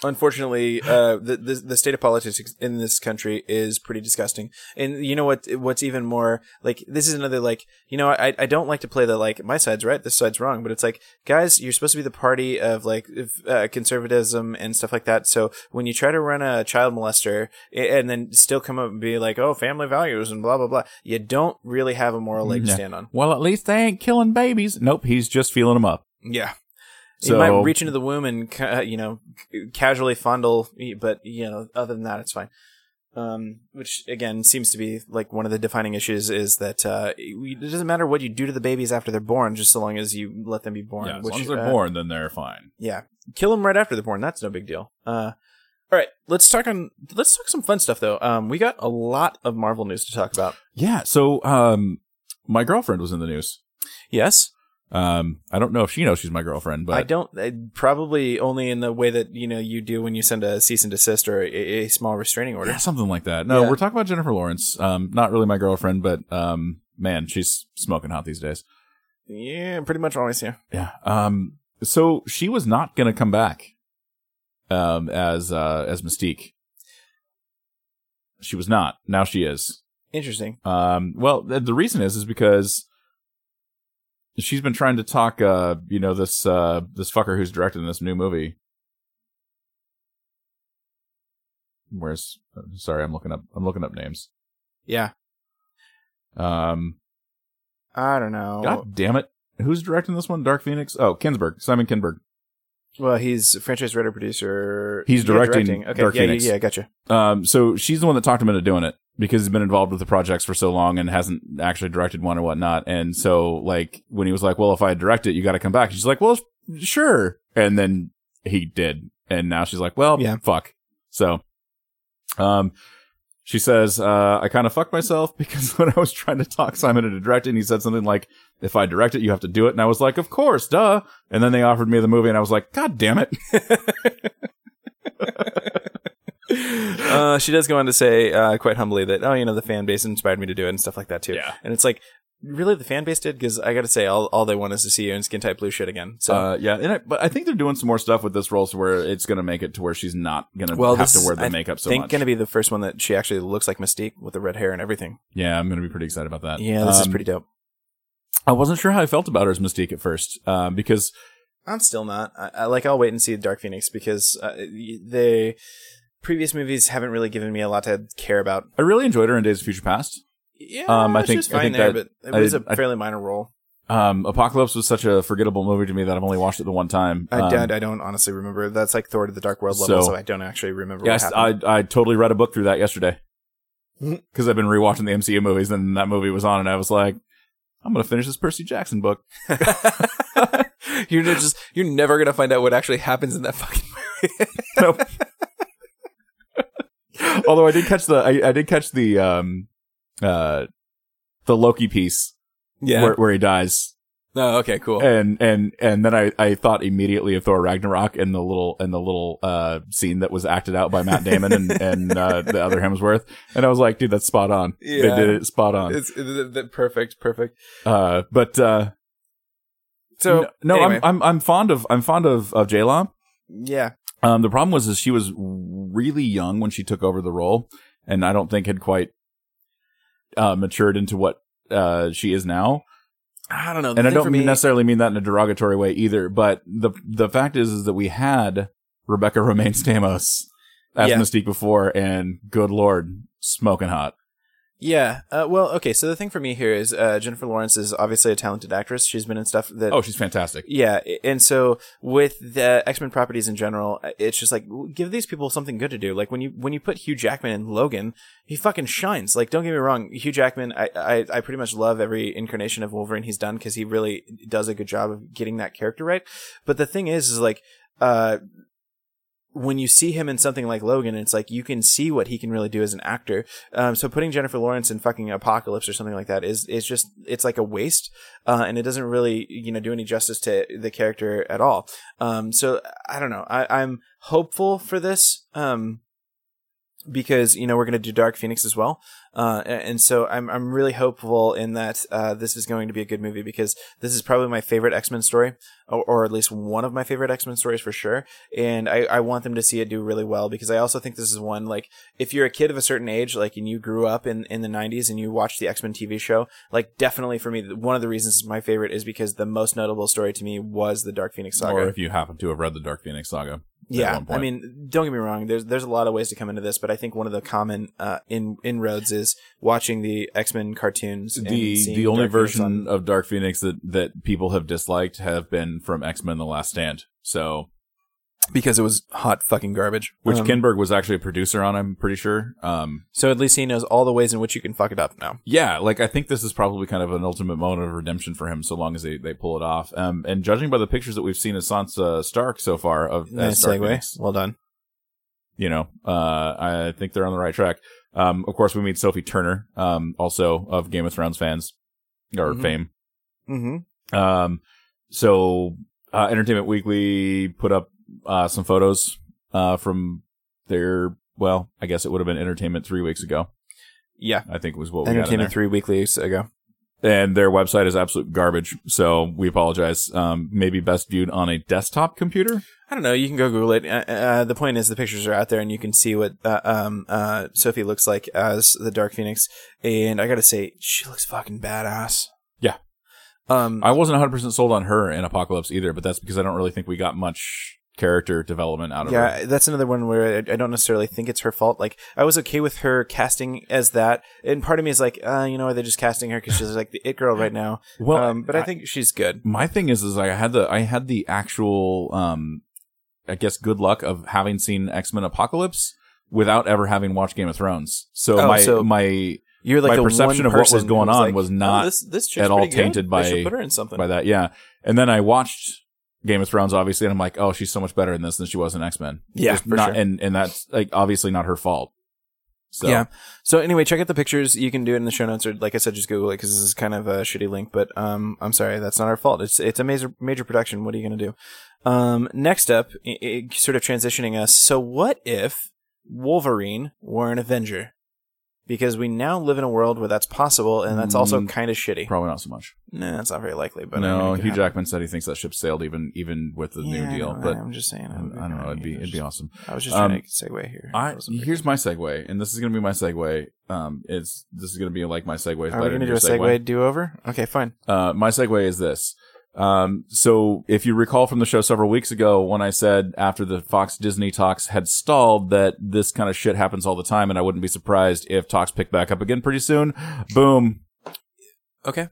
Unfortunately, the state of politics in this country is pretty disgusting. And you know what? What's even more, like, this is another, like, you know, I don't like to play the, like, my side's right, this side's wrong, but it's like, guys, you're supposed to be the party of, like, conservatism and stuff like that. So when you try to run a child molester and then still come up and be like, "Oh, family values and blah, blah, blah," you don't really have a moral leg to stand on. Well, at least they ain't killing babies. Nope, he's just feeling them up. Yeah. So, you might reach into the womb and, casually fondle, but, you know, other than that, it's fine. Which, again, seems to be, like, one of the defining issues is that it doesn't matter what you do to the babies after they're born, just so long as you let them be born. Yeah, as long as they're born, then they're fine. Yeah. Kill them right after they're born. That's no big deal. All right. Let's talk some fun stuff, though. We got a lot of Marvel news to talk about. Yeah. So, my girlfriend was in the news. Yes. I don't know if she knows she's my girlfriend, but probably only in the way that, you know, you do when you send a cease and desist or a small restraining order. Yeah, something like that. No, We're talking about Jennifer Lawrence. Not really my girlfriend, but, man, she's smoking hot these days. Yeah, pretty much always. Yeah. Yeah. So she was not going to come back, as Mystique. She was not. Now she is. Interesting. Well, the reason is because she's been trying to talk, this fucker who's directing this new movie. Sorry, I'm looking up names. Yeah. I don't know. God damn it. Who's directing this one? Dark Phoenix? Oh, Simon Kinberg. Well, he's a franchise writer, producer. He's directing. Okay, Dark Phoenix. Yeah, gotcha. So she's the one that talked him into doing it because he's been involved with the projects for so long and hasn't actually directed one or whatnot. And so, like, when he was like, well, if I direct it, you got to come back. She's like, well, sure. And then he did. And now she's like, well, yeah, fuck. So, she says, I kind of fucked myself because when I was trying to talk Simon into directing, he said something like, if I direct it, you have to do it. And I was like, of course, duh. And then they offered me the movie and I was like, God damn it. She does go on to say, quite humbly that, oh, you know, the fan base inspired me to do it and stuff like that too. Yeah. And it's like, really, the fan base did? Because I got to say, all they want is to see you in skin tight blue shit again. So yeah, and but I think they're doing some more stuff with this role so where it's going to make it to where she's not going to have to wear the makeup so much. I think going to be the first one that she actually looks like Mystique with the red hair and everything. Yeah, I'm going to be pretty excited about that. Yeah, this is pretty dope. I wasn't sure how I felt about her as Mystique at first because... I'm still not. I'll wait and see Dark Phoenix because the previous movies haven't really given me a lot to care about. I really enjoyed her in Days of Future Past. Yeah, she was fine there, but it was a fairly minor role. Apocalypse was such a forgettable movie to me that I've only watched it the one time. I don't honestly remember. That's like Thor to the Dark World level, so I don't actually remember what happened. I totally read a book through that yesterday because I've been rewatching the MCU movies, and that movie was on, and I was like, I'm going to finish this Percy Jackson book. You're never going to find out what actually happens in that fucking movie. Nope. Although I did catch the Loki piece, where he dies. Oh, okay, cool. And then I thought immediately of Thor Ragnarok and the little scene that was acted out by Matt Damon and the other Hemsworth, and I was like, dude, that's spot on. Yeah, they did it spot on. It's perfect. Anyway. I'm fond of J-Law. Yeah. The problem was she was really young when she took over the role, and I don't think had quite matured into what she is now. I don't know. And I don't necessarily mean that in a derogatory way either, but the fact is that we had Rebecca Romijn Stamos as Mystique before, and good lord, smoking hot. Yeah. Well, okay. So the thing for me here is Jennifer Lawrence is obviously a talented actress. She's been in stuff that... Oh, she's fantastic. Yeah. And so with the X-Men properties in general, it's just like, give these people something good to do. Like when you put Hugh Jackman in Logan, he fucking shines. Like, don't get me wrong. Hugh Jackman, I pretty much love every incarnation of Wolverine he's done because he really does a good job of getting that character right. But the thing is like... when you see him in something like Logan, it's like you can see what he can really do as an actor. So putting Jennifer Lawrence in fucking Apocalypse or something like that it's like a waste. And it doesn't really, do any justice to the character at all. So I don't know. I'm hopeful for this. Because, we're going to do Dark Phoenix as well. And so I'm really hopeful in that, this is going to be a good movie because this is probably my favorite X-Men story or at least one of my favorite X-Men stories for sure. And I want them to see it do really well because I also think this is one, like if you're a kid of a certain age, like, and you grew up in the 90s and you watched the X-Men TV show, like definitely for me, one of the reasons it's my favorite is because the most notable story to me was the Dark Phoenix saga. Or if you happen to have read the Dark Phoenix saga. Yeah, I mean, don't get me wrong. There's a lot of ways to come into this, but I think one of the common inroads is watching the X-Men cartoons. The only version of Dark Phoenix that people have disliked have been from X-Men: The Last Stand. So because it was hot fucking garbage, which Kinberg was actually a producer on, I'm pretty sure. So at least he knows all the ways in which you can fuck it up now. Yeah, like I think this is probably kind of an ultimate moment of redemption for him, so long as they pull it off. And judging by the pictures that we've seen of Sansa Stark so far, nice segue, Phoenix, well done. I think they're on the right track. Of course, we meet Sophie Turner, also of Game of Thrones fans or fame. Mm-hmm. So Entertainment Weekly put up some photos from their, well, I guess it would have been Entertainment 3 weeks ago. Yeah. I think it was what we got in there. Entertainment 3 weeks ago. And their website is absolute garbage, so we apologize. Maybe best viewed on a desktop computer? I don't know. You can go Google it. The point is the pictures are out there, and you can see what Sophie looks like as the Dark Phoenix. And I got to say, she looks fucking badass. Yeah. I wasn't 100% sold on her in Apocalypse either, but that's because I don't really think we got much character development out of her. Yeah, that's another one where I don't necessarily think it's her fault. Like, I was okay with her casting as that, and part of me is like, are they just casting her because she's like the it girl right now? Well, but I think she's good. My thing is I had the actual I guess, good luck of having seen X-Men Apocalypse without ever having watched Game of Thrones. So my perception of what was going on was not this at all tainted by that. Yeah. And then I watched Game of Thrones, obviously, and I'm like, oh, she's so much better in this than she was in X-Men. Yeah, for sure. And that's like obviously not her fault. So. Yeah. So anyway, check out the pictures. You can do it in the show notes, or like I said, just Google it, because this is kind of a shitty link. But I'm sorry, that's not our fault. It's a major production. What are you going to do? Next up, sort of transitioning us. So what if Wolverine were an Avenger? Because we now live in a world where that's possible, and that's also kind of shitty. Probably not so much. No, that's not very likely. But no, Hugh Jackman said he thinks that ship sailed even with the new deal. But I'm just saying, I don't know. It'd be awesome. I was just trying to segue here. Here's my segue, and this is going to be my segue. This is going to be like my segue. Are we going to do a segue do over? Okay, fine. My segue is this. So if you recall from the show several weeks ago, when I said after the Fox Disney talks had stalled that this kind of shit happens all the time, and I wouldn't be surprised if talks pick back up again pretty soon. Boom. Okay.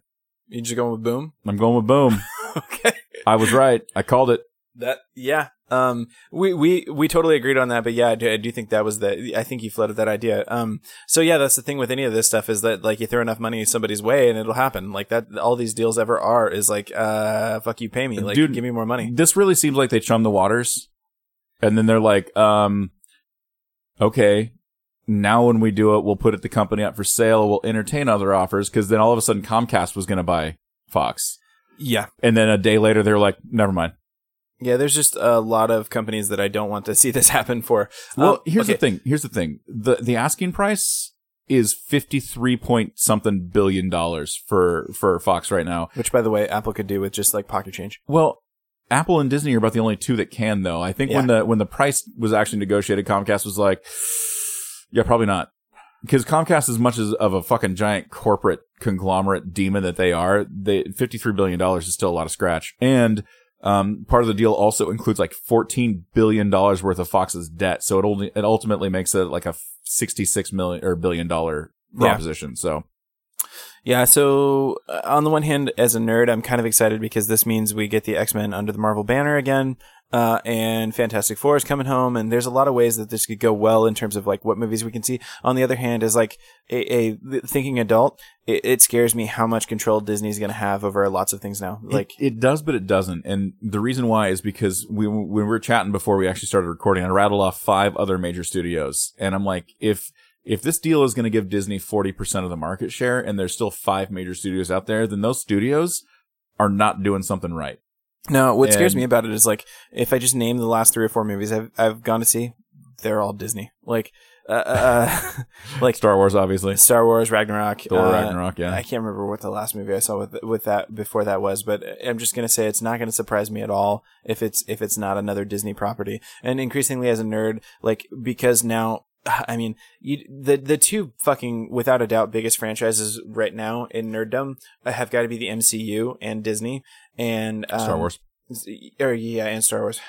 You just going with boom? I'm going with boom. Okay. I was right. I called it. That, yeah. We totally agreed on that, but yeah, I do think that was I think you floated that idea. So yeah, that's the thing with any of this stuff is that like you throw enough money somebody's way and it'll happen. Like that, all these deals ever are is like, fuck you, pay me, like dude, give me more money. This really seems like they chum the waters, and then they're like, okay, now when we do it, we'll put the company up for sale. We'll entertain other offers, because then all of a sudden Comcast was going to buy Fox. Yeah, and then a day later they're like, never mind. Yeah, there's just a lot of companies that I don't want to see this happen for. Well, here's the thing. The asking price is $53 point something billion for Fox right now. Which, by the way, Apple could do with just like pocket change. Well, Apple and Disney are about the only two that can, though. I think when the price was actually negotiated, Comcast was like, yeah, probably not. Because Comcast, as much as of a fucking giant corporate conglomerate demon that they are, $53 billion is still a lot of scratch. And part of the deal also includes like $14 billion worth of Fox's debt. So it ultimately makes it like a $66 billion proposition. Yeah. So. Yeah. So on the one hand, as a nerd, I'm kind of excited because this means we get the X-Men under the Marvel banner again. And Fantastic Four is coming home, and there's a lot of ways that this could go well in terms of like what movies we can see. On the other hand, as like a thinking adult, it scares me how much control Disney's going to have over lots of things now. Like it does, but it doesn't. And the reason why is because when we were chatting before we actually started recording, I rattled off 5 other major studios, and I'm like, if this deal is going to give Disney 40% of the market share, and there's still 5 major studios out there, then those studios are not doing something right. No, what scares me about it is like if I just name the last 3 or 4 movies I've gone to see, they're all Disney. Like, like Star Wars, obviously. Star Wars, Ragnarok, Thor, Ragnarok. Yeah, I can't remember what the last movie I saw with that before that was, but I'm just gonna say it's not gonna surprise me at all if it's not another Disney property. And increasingly, as a nerd, like because now. I mean, the two fucking, without a doubt, biggest franchises right now in nerddom have got to be the MCU and Disney and Star Wars. And Star Wars.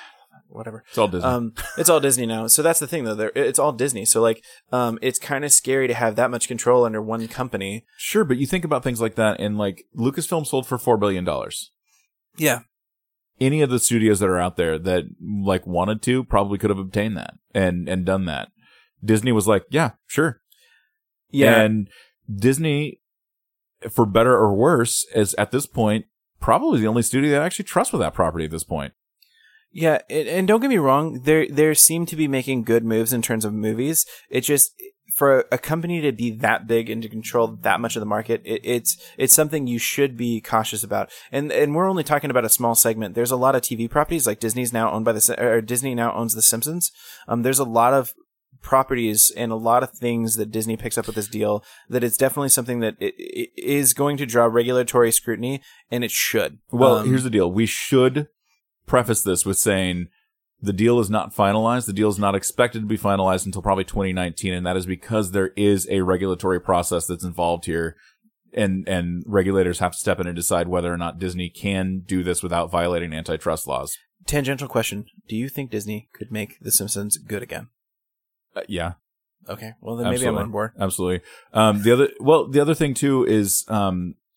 Whatever. It's all Disney. It's all Disney now. So that's the thing, though. It's all Disney. So, like, it's kind of scary to have that much control under one company. Sure, but you think about things like that, and, like, Lucasfilm sold for $4 billion. Yeah. Any of the studios that are out there that, like, wanted to probably could have obtained that and done that. Disney was like, yeah, sure. Yeah. And Disney, for better or worse, is at this point probably the only studio that I actually trusts with that property at this point. Yeah. And don't get me wrong. There seem to be making good moves in terms of movies. It just... for a company to be that big and to control that much of the market, it's something you should be cautious about. And we're only talking about a small segment. There's a lot of TV properties, like Disney now owns The Simpsons. There's a lot of properties and a lot of things that Disney picks up with this deal that it's definitely something that it is going to draw regulatory scrutiny, and it should. Well, here's the deal. We should preface this with saying the deal is not finalized. The deal is not expected to be finalized until probably 2019, and that is because there is a regulatory process that's involved here, and regulators have to step in and decide whether or not Disney can do this without violating antitrust laws. Tangential question. Do you think Disney could make The Simpsons good again? Yeah. Okay. Well, then maybe I'm on board. Absolutely. The other thing too is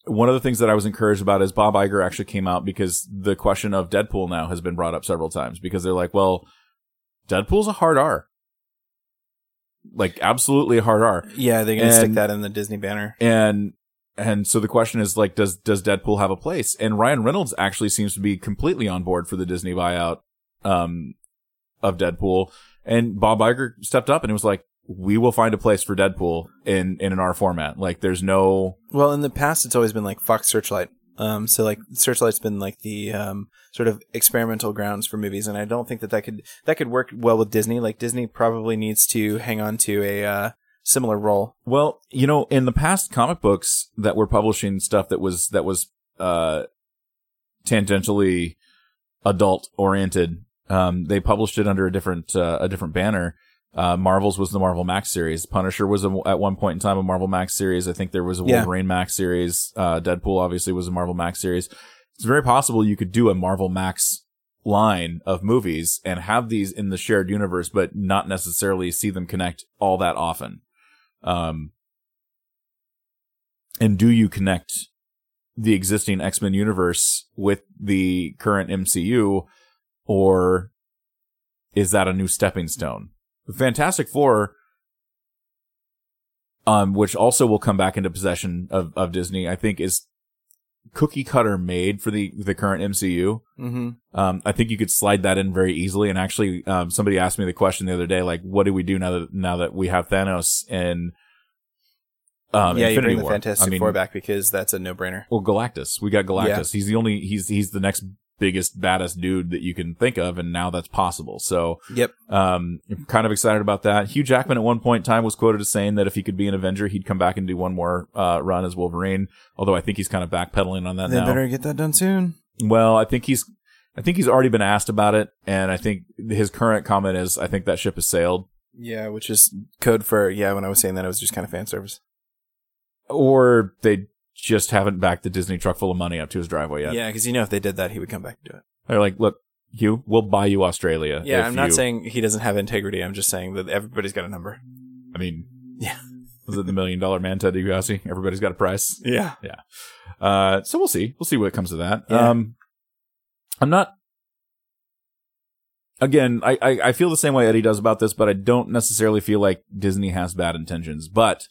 One of the things that I was encouraged about is Bob Iger actually came out, because the question of Deadpool now has been brought up several times, because they're like, well, Deadpool's a hard R. Like, absolutely a hard R. Yeah, they're going to stick that in the Disney banner. And so the question is, like, does Deadpool have a place? And Ryan Reynolds actually seems to be completely on board for the Disney buyout of Deadpool. And Bob Iger stepped up and it was like, we will find a place for Deadpool in an R format. Like, there's no... Well, in the past, it's always been, like, Fox Searchlight. So, like, Searchlight's been, like, the sort of experimental grounds for movies, and I don't think that could work well with Disney. Like, Disney probably needs to hang on to a similar role. Well, you know, in the past, comic books that were publishing stuff that was tangentially adult-oriented, they published it under a different banner. Marvel's was the Marvel Max series. Punisher was at one point in time a Marvel Max series. I think there was a Wolverine Max series. Deadpool obviously was a Marvel Max series. It's very possible you could do a Marvel Max line of movies and have these in the shared universe, but not necessarily see them connect all that often. And do you connect the existing X-Men universe with the current MCU, or is that a new stepping stone? Fantastic Four, which also will come back into possession of Disney, I think is cookie cutter made for the current MCU. Mm-hmm. I think you could slide that in very easily. And actually, somebody asked me the question the other day, like, what do we do now that we have Thanos and Infinity War? Fantastic Four back, because that's a no brainer. Well, Galactus, we got Galactus. Yeah. He's the only. He's the next biggest, baddest dude that you can think of, and now that's possible. So, yep. I'm kind of excited about that. Hugh Jackman at one point in time was quoted as saying that if he could be an Avenger, he'd come back and do one more run as Wolverine. Although I think he's kind of backpedaling on that now. They better get that done soon. Well, I think he's already been asked about it, and I think his current comment is, I think that ship has sailed. Yeah, which is code for, when I was saying that, it was just kind of fan service. Or they just haven't backed the Disney truck full of money up to his driveway yet. Yeah, because, you know, if they did that, he would come back and do it. They're like, look, Hugh, we'll buy you Australia. Yeah, I'm not saying he doesn't have integrity. I'm just saying that everybody's got a number. I mean, yeah. Was it the $1 Million Man, Ted DiBiase? Everybody's got a price. Yeah. Yeah. So we'll see. We'll see what comes of that. Yeah. I'm not... Again, I feel the same way Eddie does about this, but I don't necessarily feel like Disney has bad intentions. But...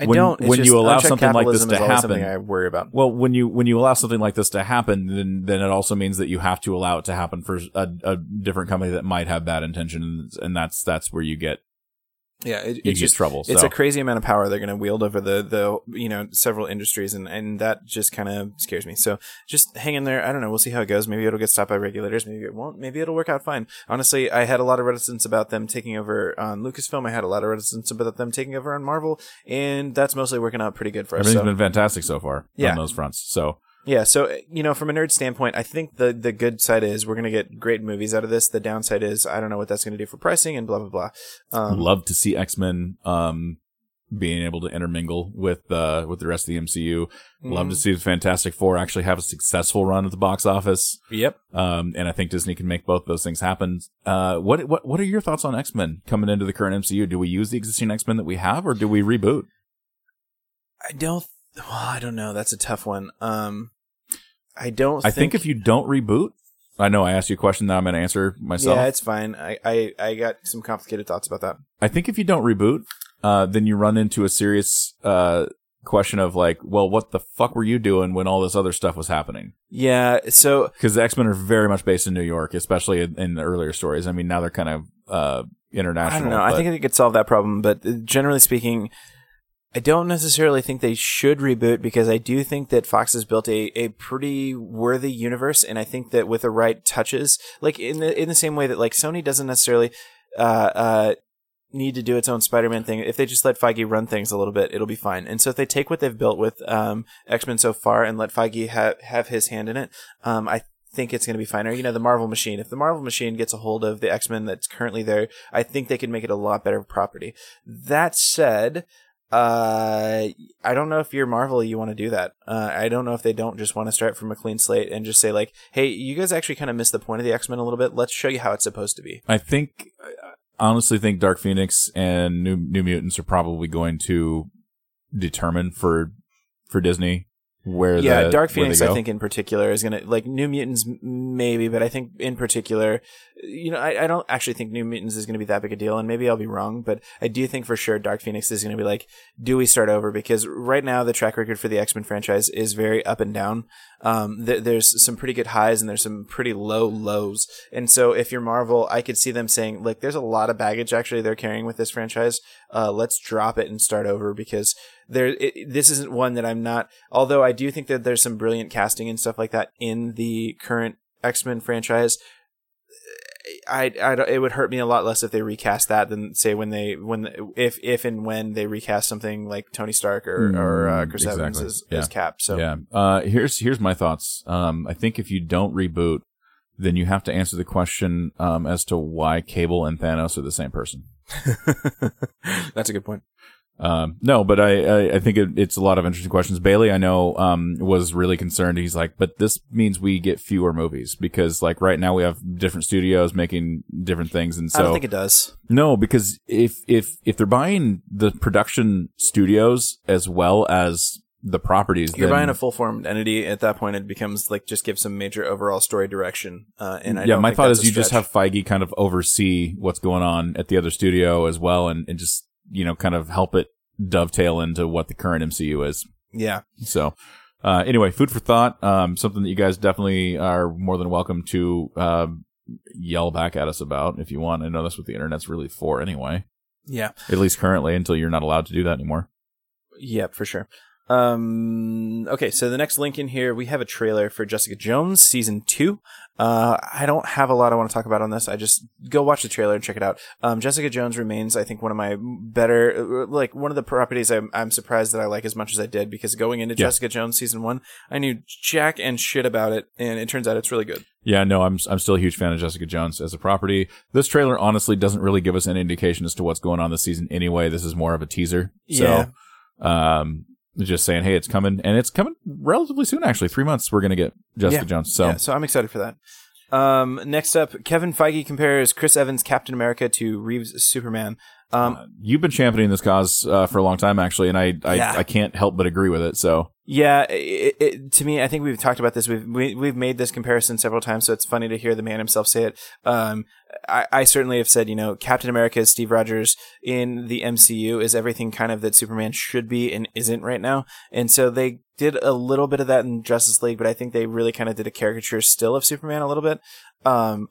When you allow something like this to happen, I worry about. Well, when you allow something like this to happen, then it also means that you have to allow it to happen for a different company that might have bad intentions, and that's where you get it's just trouble. It's a crazy amount of power they're going to wield over the several industries, and that just kind of scares me. So just hang in there. I don't know. We'll see how it goes. Maybe it'll get stopped by regulators. Maybe it won't. Maybe it'll work out fine. Honestly, I had a lot of reticence about them taking over on Lucasfilm. I had a lot of reticence about them taking over on Marvel, and that's mostly working out pretty good for us. Everything's been fantastic so far on those fronts. So. Yeah, so, from a nerd standpoint, I think the good side is we're going to get great movies out of this. The downside is I don't know what that's going to do for pricing and blah, blah, blah. Love to see X-Men being able to intermingle with the rest of the MCU. Mm-hmm. Love to see the Fantastic Four actually have a successful run at the box office. Yep. And I think Disney can make both those things happen. What are your thoughts on X-Men coming into the current MCU? Do we use the existing X-Men that we have, or do we reboot? I don't know. That's a tough one. I think if you don't reboot, I know I asked you a question that I'm going to answer myself. Yeah, it's fine. I got some complicated thoughts about that. I think if you don't reboot, then you run into a serious question of like, well, what the fuck were you doing when all this other stuff was happening? Yeah, so... Because the X-Men are very much based in New York, especially in the earlier stories. I mean, now they're kind of international. I don't know. I think it could solve that problem, but generally speaking... I don't necessarily think they should reboot, because I do think that Fox has built a pretty worthy universe, and I think that with the right touches, like in the same way that like Sony doesn't necessarily need to do its own Spider-Man thing. If they just let Feige run things a little bit, it'll be fine. And so if they take what they've built with X-Men so far and let Feige have his hand in it, I think it's going to be fine. Or, the Marvel machine. If the Marvel machine gets a hold of the X-Men that's currently there, I think they could make it a lot better property. That said... I don't know if you're Marvel, you want to do that. I don't know if they don't just want to start from a clean slate and just say like, hey, you guys actually kind of missed the point of the X-Men a little bit. Let's show you how it's supposed to be. I honestly think Dark Phoenix and New Mutants are probably going to determine for Disney where Dark Phoenix, I think in particular is going to, like, New Mutants maybe, but I think in particular, you know, I don't actually think New Mutants is going to be that big a deal, and maybe I'll be wrong, but I do think for sure Dark Phoenix is going to be like, do we start over? Because right now the track record for the X-Men franchise is very up and down. There's some pretty good highs and there's some pretty low lows. And so if you're Marvel, I could see them saying, like, there's a lot of baggage actually they're carrying with this franchise. Let's drop it and start over, because this isn't one that I'm not, although I do think that there's some brilliant casting and stuff like that in the current X-Men franchise. It would hurt me a lot less if they recast that than say when they recast something like Tony Stark or Chris Evans as Cap. So yeah, here's my thoughts. I think if you don't reboot, then you have to answer the question as to why Cable and Thanos are the same person. That's a good point. No, but I think it's a lot of interesting questions. Bailey, I know, was really concerned. He's like, but this means we get fewer movies, because like right now we have different studios making different things. And so I don't think it does. No, because if they're buying the production studios as well as the properties, you're buying a full formed entity at that point. It becomes like, just give some major overall story direction. My thought is you just have Feige kind of oversee what's going on at the other studio as well, and just, you know, kind of help it dovetail into what the current MCU is. Yeah. So, anyway, food for thought. Something that you guys definitely are more than welcome to yell back at us about if you want. I know that's what the internet's really for, anyway. Yeah. At least currently, until you're not allowed to do that anymore. Yeah, for sure. Okay, so the next link in here, we have a trailer for Jessica Jones season 2. I don't have a lot I want to talk about on this. I just go watch the trailer and check it out. Jessica Jones remains, I think, one of my better, like one of the properties I'm surprised that I like as much as I did, because going into Jessica Jones season 1, I knew jack and shit about it, and it turns out it's really good. Yeah, no, I'm still a huge fan of Jessica Jones as a property. This trailer honestly doesn't really give us any indication as to what's going on this season anyway. This is more of a teaser. So, yeah. Just saying, hey, it's coming, and it's coming relatively soon, actually. 3 months, we're going to get Jessica Jones. So. Yeah, so I'm excited for that. Next up, Kevin Feige compares Chris Evans' Captain America to Reeves' Superman. You've been championing this cause for a long time, actually, and I can't help but agree with it. So yeah, it, to me, I think we've talked about this. We've made this comparison several times, so it's funny to hear the man himself say it. I certainly have said, you know, Captain America is Steve Rogers in the MCU, is everything kind of that Superman should be and isn't right now. And so they did a little bit of that in Justice League, but I think they really kind of did a caricature still of Superman a little bit. And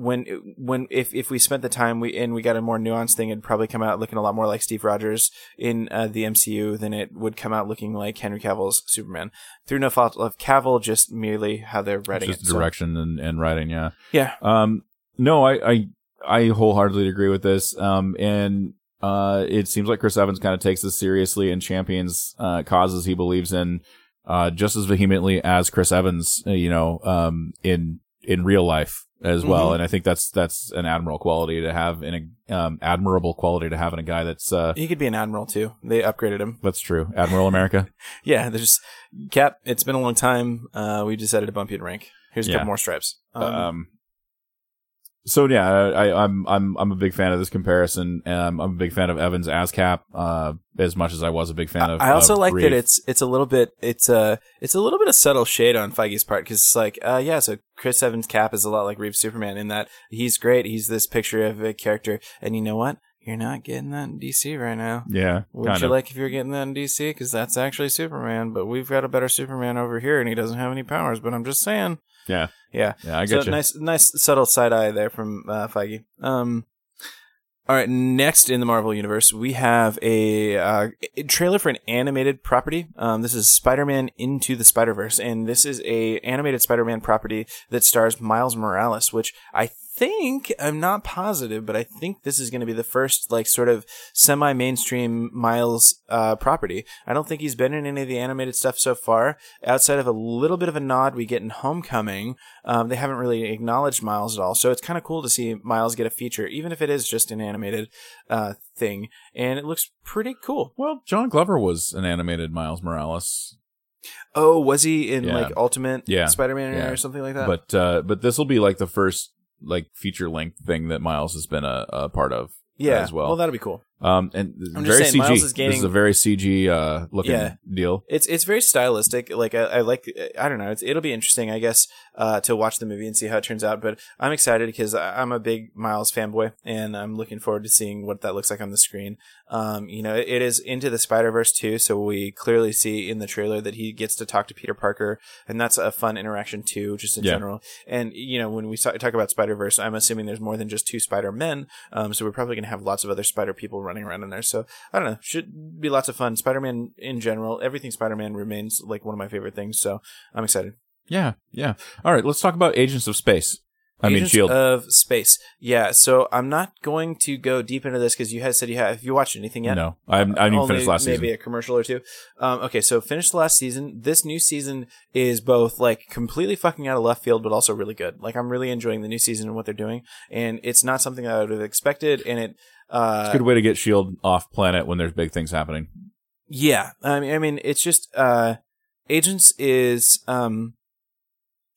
if we spent the time and we got a more nuanced thing, it'd probably come out looking a lot more like Steve Rogers in the MCU than it would come out looking like Henry Cavill's Superman, through no fault of Cavill, just merely how they're writing it. Just direction and writing. Yeah. Yeah. No, I wholeheartedly agree with this. And it seems like Chris Evans kind of takes this seriously and champions causes he believes in just as vehemently as Chris Evans, you know, in real life as well. Mm-hmm. And I think that's an admirable quality to have in a guy that's he could be an admiral too. They upgraded him. That's true. Admiral America. Yeah, there's Cap, it's been a long time. We decided to bump you in rank. Here's a couple more stripes. So yeah, I'm a big fan of this comparison. I'm a big fan of Evans as Cap, as much as I was a big fan of. I also like Reeve. That it's a little bit of subtle shade on Feige's part, because it's like, so Chris Evans Cap is a lot like Reeves Superman in that he's great, he's this picture of a character, and you know what? You're not getting that in DC right now. Yeah. Would you like if you're getting that in DC? Because that's actually Superman, but we've got a better Superman over here, and he doesn't have any powers. But I'm just saying. Yeah. Yeah. Yeah, I get you. Nice subtle side eye there from Feige. All right, next in the Marvel Universe, we have a trailer for an animated property. This is Spider-Man Into the Spider-Verse, and this is a animated Spider-Man property that stars Miles Morales, which I'm not positive, but I think this is going to be the first like sort of semi-mainstream Miles property. I don't think he's been in any of the animated stuff so far, outside of a little bit of a nod we get in Homecoming. They haven't really acknowledged Miles at all, so it's kind of cool to see Miles get a feature, even if it is just an animated thing, and it looks pretty cool. Well, John Glover was an animated Miles Morales. Oh, was he in like Ultimate Spider-Man or something like that? But this will be like the first like feature length thing that Miles has been a part of as well. Well, that'll be cool. And I'm very just saying, CG. Miles is gaining, this is a very CG looking deal. It's very stylistic. Like I like. I don't know. It'll be interesting, I guess, to watch the movie and see how it turns out. But I'm excited because I'm a big Miles fanboy, and I'm looking forward to seeing what that looks like on the screen. You know, it is Into the Spider-Verse too, so we clearly see in the trailer that he gets to talk to Peter Parker, and that's a fun interaction too, just in general. And you know, when we talk about Spider-Verse, I'm assuming there's more than just two Spider-Men. So we're probably gonna have lots of other Spider people running around in there. So I don't know, should be lots of fun. Spider-Man in general, everything Spider-Man remains like one of my favorite things, so I'm excited. Yeah. All right, let's talk about Agents of Space. Shield of Space. Yeah, so I'm not going to go deep into this because you had said have you watched anything yet? No, I didn't finish last season. Maybe a commercial or two. Okay, so finish the last season. This new season is both like completely fucking out of left field, but also really good. Like I'm really enjoying the new season and what they're doing, and it's not something that I would have expected. And it's a good way to get S.H.I.E.L.D. off planet when there's big things happening. Yeah, I mean, it's just Agents is.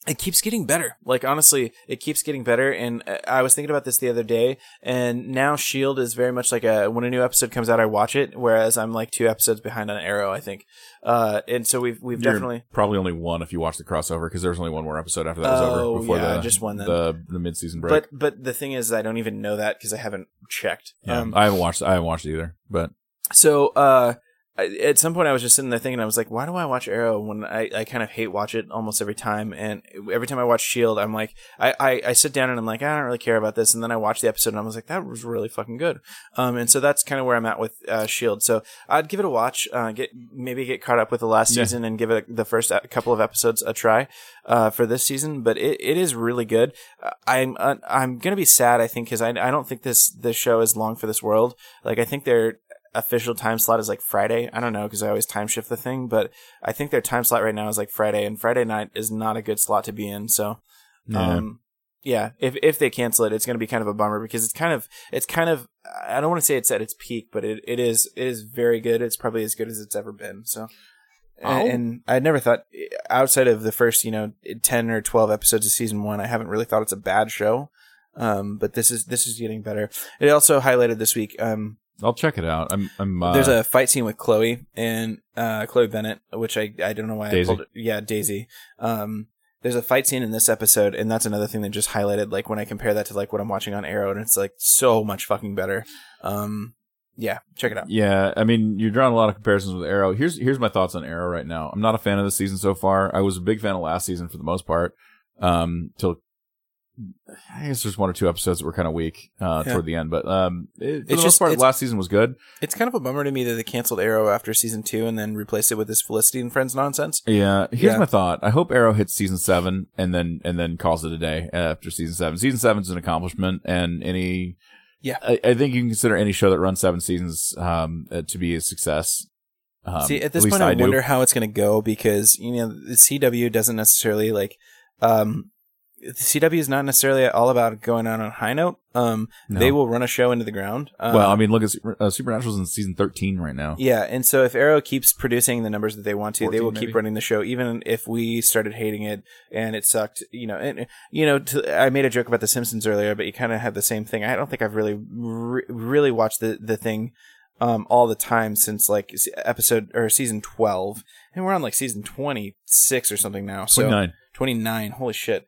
It keeps getting better. Like, honestly, it keeps getting better. And I was thinking about this the other day. And now S.H.I.E.L.D. is very much like when a new episode comes out, I watch it. Whereas I'm like 2 episodes behind on Arrow, I think. And so we've You're definitely. Probably only 1 if you watch the crossover, because there's only 1 more episode after that was over. Before just 1 then. The mid-season break. But the thing is, I don't even know that because I haven't checked. Yeah, I haven't watched it either. But. So, at some point I was just sitting there thinking, I was like, why do I watch Arrow when I kind of hate watch it almost every time? And every time I watch S.H.I.E.L.D., I'm like, I sit down and I'm like, I don't really care about this. And then I watch the episode and I was like, that was really fucking good. And so that's kind of where I'm at with S.H.I.E.L.D. So I'd give it a watch, get caught up with the last season and give it the first couple of episodes a try for this season. But it is really good. I'm going to be sad, I think, because I don't think this show is long for this world. Like, I think they're, official time slot is like Friday. I don't know because I always time shift the thing, but I think their time slot right now is like Friday, and Friday night is not a good slot to be in. So, if they cancel it, it's going to be kind of a bummer because it's kind of I don't want to say it's at its peak, but it is very good. It's probably as good as it's ever been. So, and I never thought outside of the first 10 or 12 episodes of season 1, I haven't really thought it's a bad show. But this is getting better. It also highlighted this week. I'll check it out. I'm there's a fight scene with Chloe and Chloe Bennett, which I don't know why Daisy. I pulled it. Yeah, Daisy. There's a fight scene in this episode, and that's another thing that just highlighted. Like when I compare that to like what I'm watching on Arrow, and it's like so much fucking better. Yeah, check it out. Yeah, I mean, you're drawing a lot of comparisons with Arrow. Here's my thoughts on Arrow right now. I'm not a fan of this season so far. I was a big fan of last season for the most part. Till. I guess there's 1 or 2 episodes that were kind of weak toward the end, but for the most part, last season was good. It's kind of a bummer to me that they canceled Arrow after season 2 and then replaced it with this Felicity and Friends nonsense. Yeah, here's my thought: I hope Arrow hits season 7 and then calls it a day after season 7. Season 7's an accomplishment, and I think you can consider any show that runs 7 seasons to be a success. See, at this point, I wonder how it's going to go because the CW doesn't necessarily like. The CW is not necessarily all about going out on a high note. No. They will run a show into the ground. Look at Supernatural's in season 13 right now. Yeah, and so if Arrow keeps producing the numbers that they want to, 14, they will keep running the show, even if we started hating it and it sucked. I made a joke about The Simpsons earlier, but you kind of had the same thing. I don't think I've really, really watched the thing all the time since like episode or season 12, and we're on like season 26 or something now. So 29. Holy shit.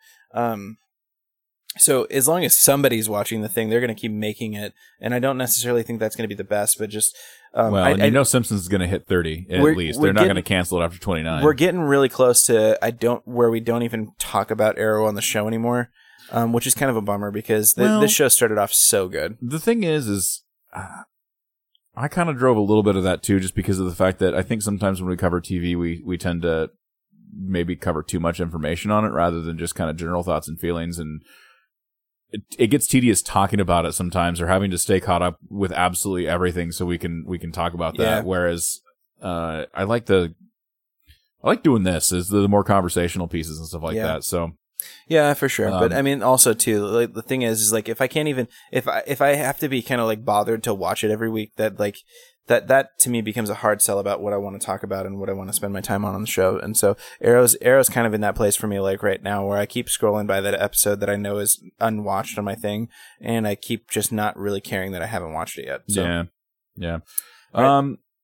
So as long as somebody's watching the thing, they're going to keep making it, and I don't necessarily think that's going to be the best, but just Simpsons is going to hit 30 at least. They're not going to cancel it after 29. We're getting really close to we don't even talk about Arrow on the show anymore, which is kind of a bummer because this show started off so good. The thing is I kind of drove a little bit of that too, just because of the fact that I think sometimes when we cover TV, we tend to maybe cover too much information on it rather than just kind of general thoughts and feelings, and it gets tedious talking about it sometimes, or having to stay caught up with absolutely everything so we can talk about that. Whereas I like doing this is the more conversational pieces and stuff like that. So yeah, for sure. But I mean, also too, like, the thing is like if I can't even if I have to be kind of like bothered to watch it every week, that like That to me becomes a hard sell about what I want to talk about and what I want to spend my time on the show. And so Arrow's kind of in that place for me, like right now, where I keep scrolling by that episode that I know is unwatched on my thing, and I keep just not really caring that I haven't watched it yet. So. Yeah. Yeah. Right.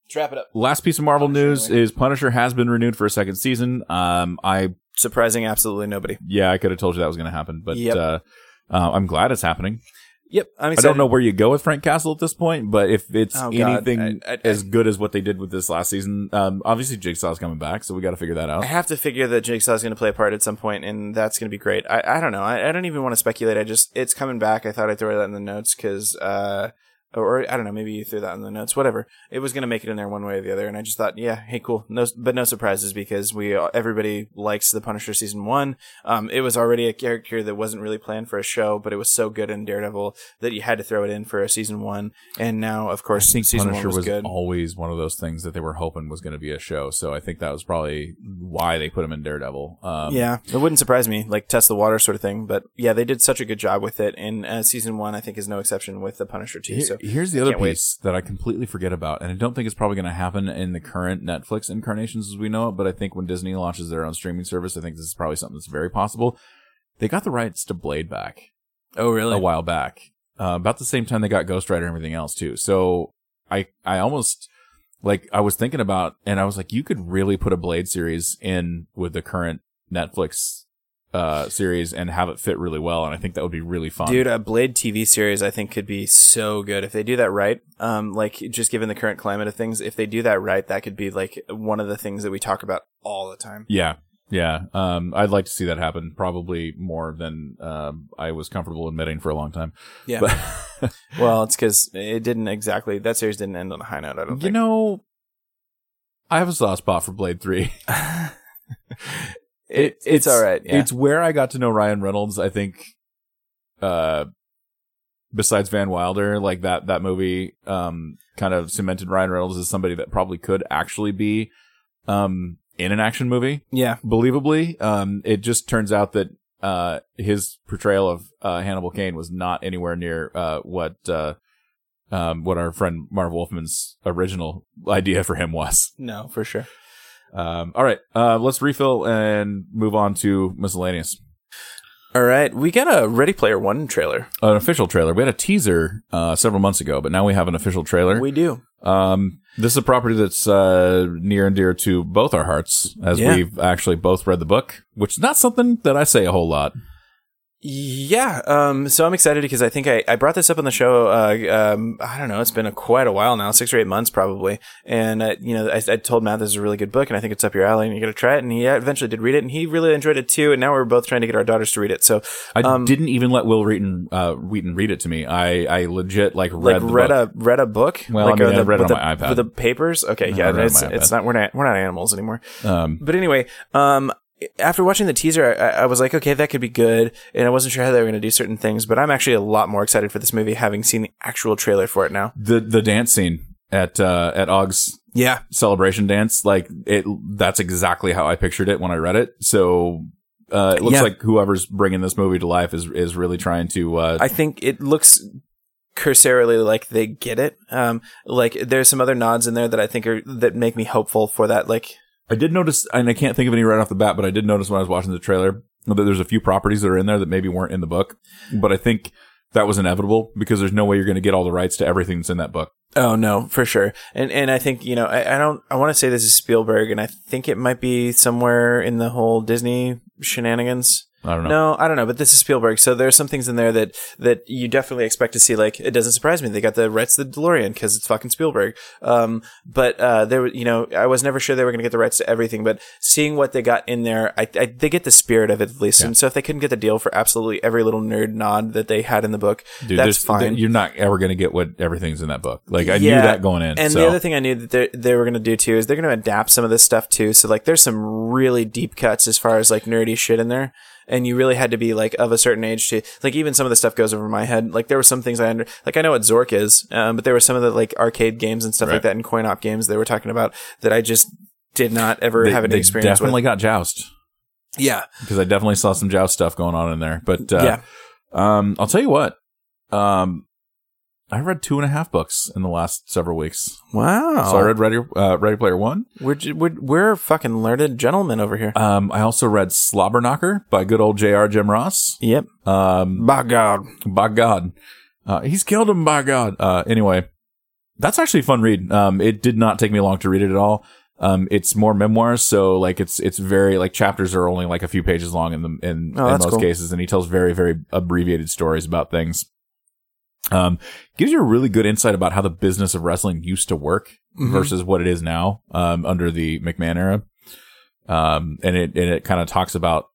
Let's wrap it up. Last piece of Marvel news is Punisher has been renewed for a second season. Surprising absolutely nobody. Yeah, I could have told you that was going to happen, but yep. I'm glad it's happening. Yep, I'm excited. I don't know where you go with Frank Castle at this point, but if it's as good as what they did with this last season, obviously Jigsaw's coming back, so we got to figure that out. I have to figure that Jigsaw's going to play a part at some point, and that's going to be great. I don't know. I don't even want to speculate. It's coming back. I thought I'd throw that in the notes because, or I don't know, maybe you threw that in the notes. Whatever. It was going to make it in there one way or the other, and I just thought, yeah, hey, cool. No surprises because everybody likes The Punisher season 1. It was already a character that wasn't really planned for a show, but it was so good in Daredevil that you had to throw it in for a season 1. And now, of course, season Punisher 1 was good. Always one of those things that they were hoping was going to be a show. So I think that was probably why they put him in Daredevil. Yeah, it wouldn't surprise me, like test the water sort of thing. But yeah, they did such a good job with it, and season 1 I think is no exception with The Punisher too. So. Here's the other piece that I completely forget about, and I don't think it's probably going to happen in the current Netflix incarnations as we know it, but I think when Disney launches their own streaming service, I think this is probably something that's very possible. They got the rights to Blade back. Oh, really? A while back. About the same time they got Ghost Rider and everything else, too. So I almost... Like, I was thinking about, and I was like, you could really put a Blade series in with the current Netflix series and have it fit really well, and I think that would be really fun. Dude, a Blade TV series I think could be so good if they do that right. Like, just given the current climate of things, if they do that right, that could be like one of the things that we talk about all the time. Yeah I'd like to see that happen, probably more than I was comfortable admitting for a long time. Yeah, but well, it's because it didn't exactly, that series didn't end on a high note, I don't think. You know, I have a soft spot for Blade 3. It's all right. Yeah. It's where I got to know Ryan Reynolds, I think, besides Van Wilder, like that movie kind of cemented Ryan Reynolds as somebody that probably could actually be in an action movie. Yeah. Believably. It just turns out that his portrayal of Hannibal Cain was not anywhere near what our friend Marv Wolfman's original idea for him was. No, for sure. All right, let's refill and move on to miscellaneous. All right, we got a Ready Player One trailer. An official trailer. We had a teaser several months ago, but now we have an official trailer. We do. This is a property that's near and dear to both our hearts, as we've actually both read the book, which is not something that I say a whole lot. Yeah, so I'm excited because I think I brought this up on the show, I don't know, it's been quite a while now, 6 or 8 months probably, and I told Matt this is a really good book, and I think it's up your alley, and you gotta try it, and he eventually did read it, and he really enjoyed it too, and now we're both trying to get our daughters to read it, so... I didn't even let Will Wheaton read it to me, I legit, read a book? Well, like, I read it on my iPad. With the papers? Okay, it's not, we're not animals anymore. But anyway, after watching the teaser, I was like, okay, that could be good, and I wasn't sure how they were going to do certain things, but I'm actually a lot more excited for this movie having seen the actual trailer for it now. The dance scene at Og's celebration dance, that's exactly how I pictured it when I read it, so... it looks like whoever's bringing this movie to life is really trying to... I think it looks... cursorily like they get it. Like, there's some other nods in there that I think that make me hopeful for that, like... I did notice, and I can't think of any right off the bat, but I did notice when I was watching the trailer that there's a few properties that are in there that maybe weren't in the book. But I think that was inevitable because there's no way you're going to get all the rights to everything that's in that book. Oh, no, for sure. And I think, I want to say this is Spielberg, and I think it might be somewhere in the whole Disney shenanigans. I don't know. No, I don't know, but this is Spielberg, so there's some things in there that you definitely expect to see. Like, it doesn't surprise me they got the rights to the DeLorean because it's fucking Spielberg. But there, I was never sure they were going to get the rights to everything, but seeing what they got in there, I they get the spirit of it at least. Yeah. And so if they couldn't get the deal for absolutely every little nerd nod that they had in the book, dude, that's fine. You're not ever going to get what everything's in that book. Like, I knew that going in. And the other thing I knew that they were going to do too is they're going to adapt some of this stuff too. So like, there's some really deep cuts as far as like nerdy shit in there. And you really had to be like of a certain age to like, even some of the stuff goes over my head. Like, there were some things I know what Zork is, but there were some of the like arcade games and stuff like that and coin op games they were talking about that I just did not ever have any experience with. They definitely got Joust. Yeah. Because I definitely saw some Joust stuff going on in there. But I'll tell you what, I read 2.5 books in the last several weeks. Wow! So I read Ready Player One. We're fucking learned gentlemen over here. I also read Slobberknocker by good old J.R. Jim Ross. Yep. By God, he's killed him. By God. Anyway, That's actually a fun read. It did not take me long to read it at all. It's more memoirs, so like it's very like chapters are only like a few pages long in most cases, and he tells very, very abbreviated stories about things. Gives you a really good insight about how the business of wrestling used to work versus what it is now under the McMahon era. And it kind of talks about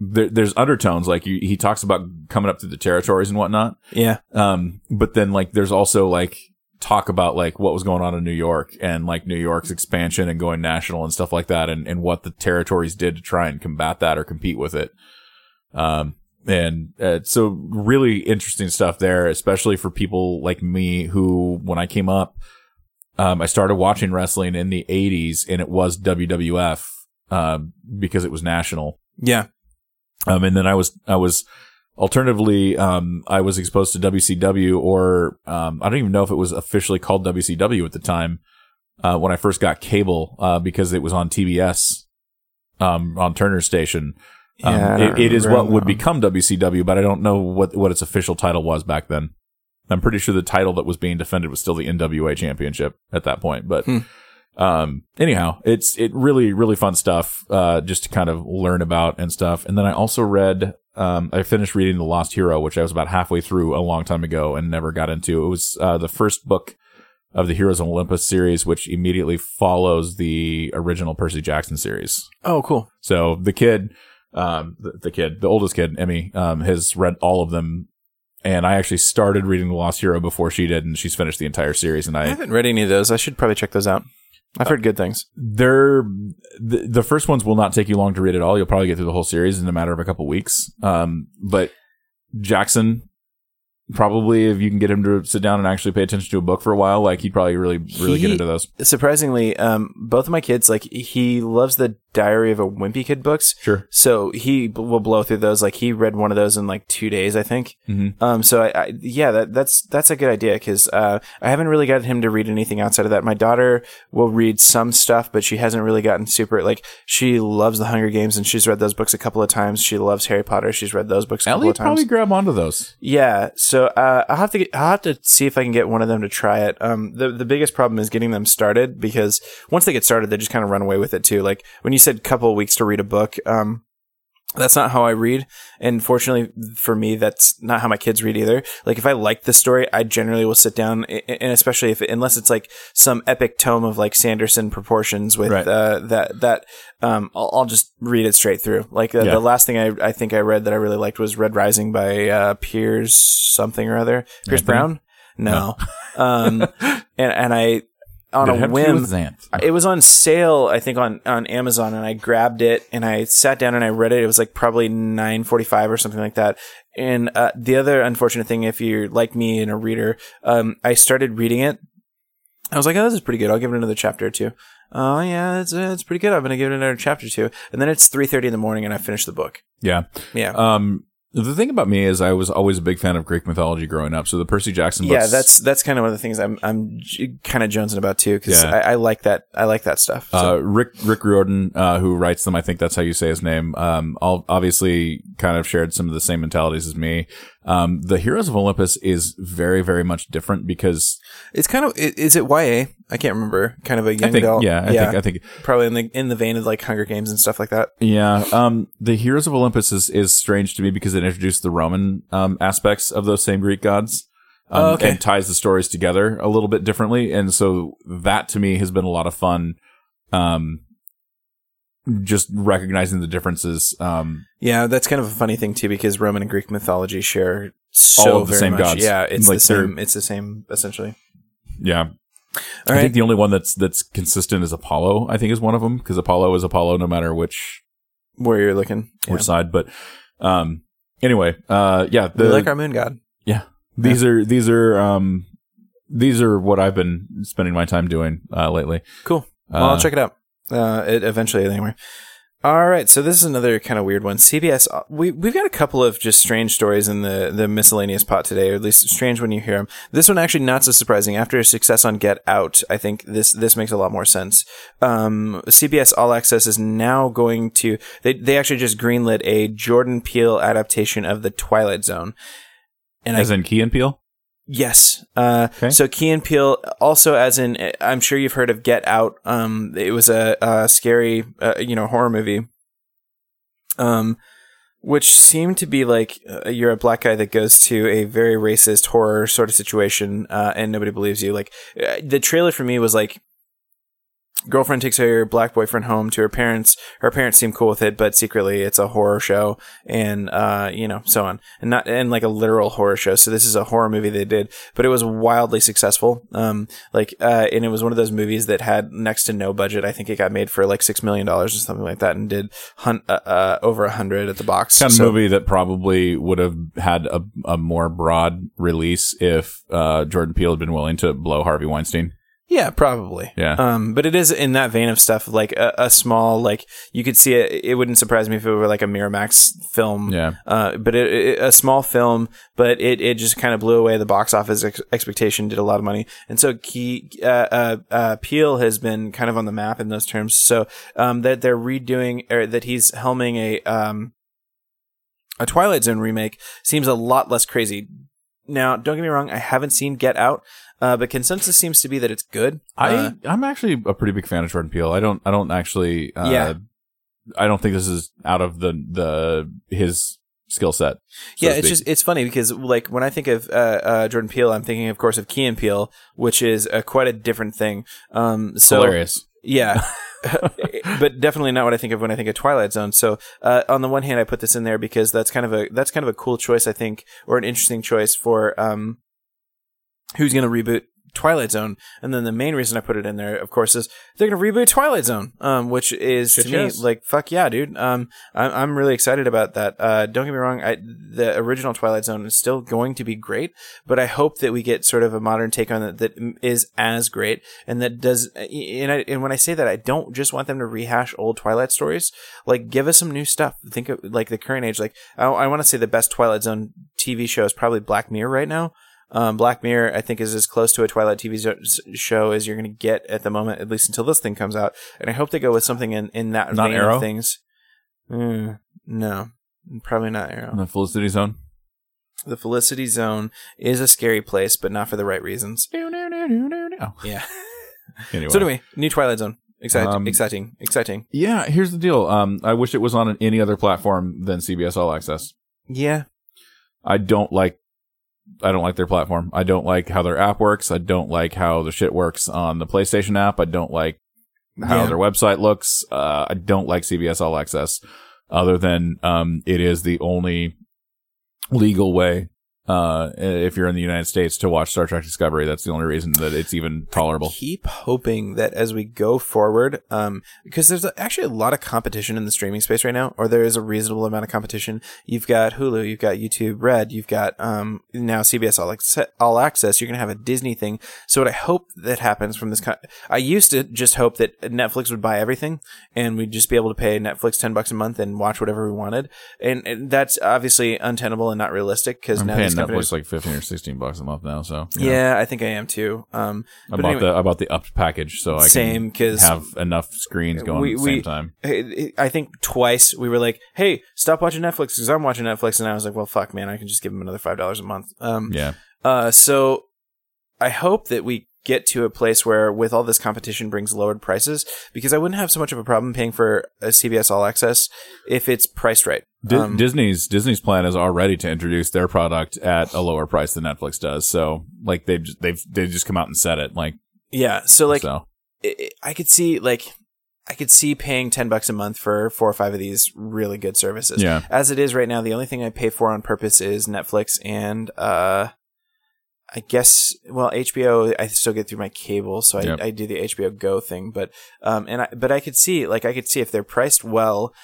there's undertones, like he talks about coming up through the territories and whatnot. Yeah. But then like there's also like talk about like what was going on in New York and like New York's expansion and going national and stuff like that, and what the territories did to try and combat that or compete with it. So really interesting stuff there, especially for people like me who, when I came up, I started watching wrestling in the 80s, and it was WWF because it was national. Yeah. And then I was alternatively, I was exposed to WCW, or I don't even know if it was officially called WCW at the time when I first got cable because it was on TBS on Turner Station. Yeah, it is what would become WCW, but I don't know what its official title was back then. I'm pretty sure the title that was being defended was still the NWA Championship at that point. But anyhow, it's really, really fun stuff just to kind of learn about and stuff. And then I also read, I finished reading The Lost Hero, which I was about halfway through a long time ago and never got into. It was the first book of the Heroes of Olympus series, which immediately follows the original Percy Jackson series. Oh, cool. So the kid... the oldest kid, Emmy, has read all of them, and I actually started reading The Lost Hero before she did, and she's finished the entire series. And I haven't read any of those. I should probably check those out. I've heard good things. The first ones will not take you long to read at all. You'll probably get through the whole series in a matter of a couple weeks. But Jackson, probably if you can get him to sit down and actually pay attention to a book for a while, like he'd probably really get into those. Surprisingly, both of my kids, like he loves the Diary of a Wimpy Kid books. Sure. So he will blow through those. Like he read one of those in like 2 days, I think. Mm-hmm. So that's a good idea because I haven't really gotten him to read anything outside of that. My daughter will read some stuff, but she hasn't really gotten super, like she loves The Hunger Games and she's read those books a couple of times. She loves Harry Potter. She's read those books a couple of times. Probably grab onto those. Yeah. So I'll have to see if I can get one of them to try it. The biggest problem is getting them started because once they get started, they just kind of run away with it too. Like when you said couple of weeks to read a book, that's not how I read. And fortunately for me, that's not how my kids read either. Like if I like the story, I generally will sit down, and especially unless it's like some epic tome of like Sanderson proportions with I'll just read it straight through. Like the last thing I think I read that I really liked was Red Rising by Piers something or other. Piers Brown? No. And I on a whim, it was on sale, I think, on Amazon, and I grabbed it and I sat down and I read it. It was like probably 9:45 or something like that. And the other unfortunate thing, if you're like me and a reader, I started reading it. I was like, oh, this is pretty good. I'll give it another chapter or two. Oh, yeah, it's pretty good. I'm going to give it another chapter or two. And then it's 3:30 in the morning and I finished the book. Yeah. Yeah. The thing about me is I was always a big fan of Greek mythology growing up. So the Percy Jackson books. Yeah, that's kind of one of the things I'm kind of jonesing about too, because I like that. I like that stuff. So. Rick Riordan, who writes them, I think that's how you say his name. Obviously kind of shared some of the same mentalities as me. The Heroes of Olympus is very, very much different because it's kind of, is it YA? I can't remember. Kind of a young adult. Yeah, I think probably in the vein of like Hunger Games and stuff like that. Yeah. The Heroes of Olympus is strange to me because it introduced the Roman aspects of those same Greek gods and ties the stories together a little bit differently. And so that to me has been a lot of fun. Just recognizing the differences. Yeah, that's kind of a funny thing too, because Roman and Greek mythology share all of the same gods. Yeah, it's like the same. It's the same essentially. Yeah. I think the only one that's consistent is Apollo. I think is one of them because Apollo is Apollo no matter where you're looking, which side. But anyway, we like our moon god. Yeah, these are what I've been spending my time doing lately. Cool. Well, I'll check it out. It eventually anyway. All right, so this is another kind of weird one. CBS, we've got a couple of just strange stories in the miscellaneous pot today, or at least strange when you hear them. This one actually not so surprising. After success on Get Out, I think this makes a lot more sense. CBS All Access is now going to... They actually just greenlit a Jordan Peele adaptation of The Twilight Zone. As in Key and Peele? Yes. Okay. So Key and Peele, also as in, I'm sure you've heard of Get Out. It was a scary, horror movie. Which seemed to be like, you're a black guy that goes to a very racist horror sort of situation, and nobody believes you. Like, the trailer for me was like, girlfriend takes her black boyfriend home to her parents. Her parents seem cool with it, but secretly it's a horror show, and so on, and not and like a literal horror show. So this is a horror movie they did, but it was wildly successful. And it was one of those movies that had next to no budget. I think it got made for like $6 million or something like that, and did over 100 at the box. Kind of movie that probably would have had a more broad release if Jordan Peele had been willing to blow Harvey Weinstein. Yeah, probably. Yeah. But it is in that vein of stuff, like a small, like you could see it. It wouldn't surprise me if it were like a Miramax film. Yeah. But a small film, but it just kind of blew away the box office expectation, did a lot of money. And so Peele has been kind of on the map in those terms. So, that they're redoing, or that he's helming a Twilight Zone remake seems a lot less crazy. Now, don't get me wrong. I haven't seen Get Out. But consensus seems to be that it's good. I'm actually a pretty big fan of Jordan Peele. I don't actually. I don't think this is out of his skill set. So it's funny because like when I think of Jordan Peele, I'm thinking, of course, of Key and Peele, which is quite a different thing. Hilarious. Yeah. But definitely not what I think of when I think of Twilight Zone. So, on the one hand, I put this in there because that's kind of a cool choice, I think, or an interesting choice for who's going to reboot Twilight Zone. And then the main reason I put it in there, of course, is they're going to reboot Twilight Zone, which is to me like, fuck yeah, dude. I'm really excited about that. Don't get me wrong. The original Twilight Zone is still going to be great, but I hope that we get sort of a modern take on it that is as great. And that does, and when I say that, I don't just want them to rehash old Twilight stories. Like, give us some new stuff. Think of like the current age. Like, I want to say the best Twilight Zone TV show is probably Black Mirror right now. Black Mirror, I think, is as close to a Twilight TV show as you're going to get at the moment, at least until this thing comes out. And I hope they go with something in that vein of things. No, probably not Arrow. The Felicity Zone? The Felicity Zone is a scary place, but not for the right reasons. Oh. Yeah. Anyway. So anyway, new Twilight Zone. Exciting. Yeah, here's the deal. I wish it was on any other platform than CBS All Access. Yeah. I don't like their platform. I don't like how their app works. I don't like how the shit works on the PlayStation app. I don't like how their website looks. I don't like CBS All Access, other than it is the only legal way, if you're in the United States, to watch Star Trek Discovery. That's the only reason that it's even tolerable. I keep hoping that as we go forward, because there's actually a lot of competition in the streaming space right now, or there is a reasonable amount of competition. You've got Hulu, you've got YouTube Red, you've got now CBS All Access. You're going to have a Disney thing. So what I hope that happens from this I used to just hope that Netflix would buy everything and we'd just be able to pay Netflix $10 a month and watch whatever we wanted. And that's obviously untenable and not realistic, because now Netflix like $15 or $16 a month now, so yeah, I think I am too. I bought the upped package, so I can have enough screens going at the same time. I think twice we were like, "Hey, stop watching Netflix," because I'm watching Netflix, and I was like, "Well, fuck, man, I can just give them another $5 a month." So I hope that we get to a place where, with all this competition, brings lowered prices, because I wouldn't have so much of a problem paying for a CBS All Access if it's priced right. Disney's plan is already to introduce their product at a lower price than Netflix does. So like they've just come out and said it. Like, yeah. So like, so I could see paying $10 a month for 4 or 5 of these really good services. Yeah. As it is right now, the only thing I pay for on purpose is Netflix and, I guess, well, HBO, I still get through my cable, so I do the HBO Go thing, but, but I could see if they're priced well,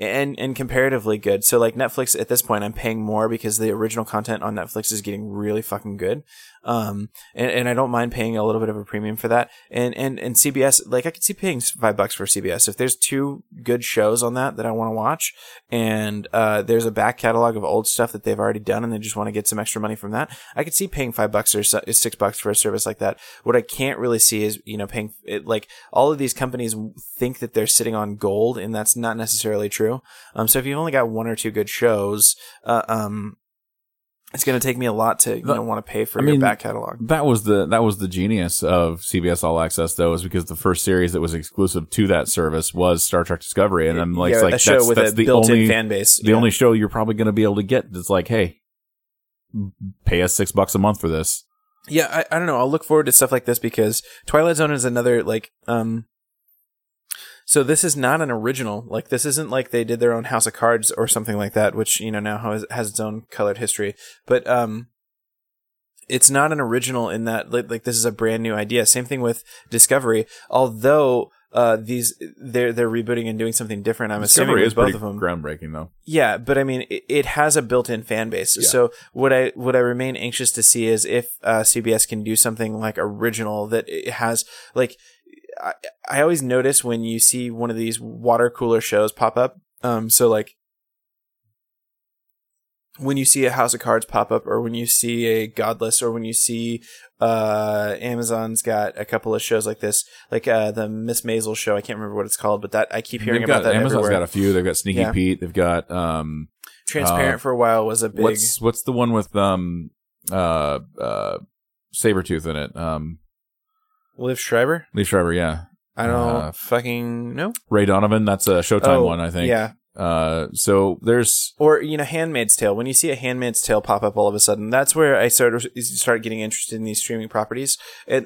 and comparatively good. So like Netflix at this point, I'm paying more because the original content on Netflix is getting really fucking good. And I don't mind paying a little bit of a premium for that. And CBS, like I could see paying $5 for CBS. If there's 2 good shows on that I want to watch, and there's a back catalog of old stuff that they've already done and they just want to get some extra money from that, I could see paying $5 or $6 for a service like that. What I can't really see is, paying it, like all of these companies think that they're sitting on gold, and that's not necessarily true. So if you've only got 1 or 2 good shows, It's going to take me a lot to want to pay for your back catalog. That was the genius of CBS All Access, though, is because the first series that was exclusive to that service was Star Trek Discovery, and I'm like, yeah, it's like that show with a built-in fan base, the only show you're probably going to be able to get. It's like, hey, pay us $6 a month for this. Yeah, I don't know. I'll look forward to stuff like this because Twilight Zone is another So this is not an original. Like, this isn't like they did their own House of Cards or something like that, which, now has its own colored history. But it's not an original in that, like, this is a brand new idea. Same thing with Discovery, although they're rebooting and doing something different. I'm assuming with both of them. Discovery is groundbreaking, though. Yeah, but I mean, it has a built-in fan base. Yeah. So what I remain anxious to see is if CBS can do something like original that it has, like. I always notice when you see one of these water cooler shows pop up. So like when you see a House of Cards pop up, or when you see a Godless, or when you see Amazon's got a couple of shows like this, like the Miss Maisel show. I can't remember what it's called, but that I keep hearing about that. Amazon's everywhere. Got a few. They've got Sneaky Pete. They've got Transparent for a while was a big. What's the one with Sabretooth in it? Liv Schreiber? Liv Schreiber, yeah. I don't fucking know. Ray Donovan, that's a Showtime one, I think. Yeah. So there's... Or, Handmaid's Tale. When you see a Handmaid's Tale pop up all of a sudden, that's where I start getting interested in these streaming properties. And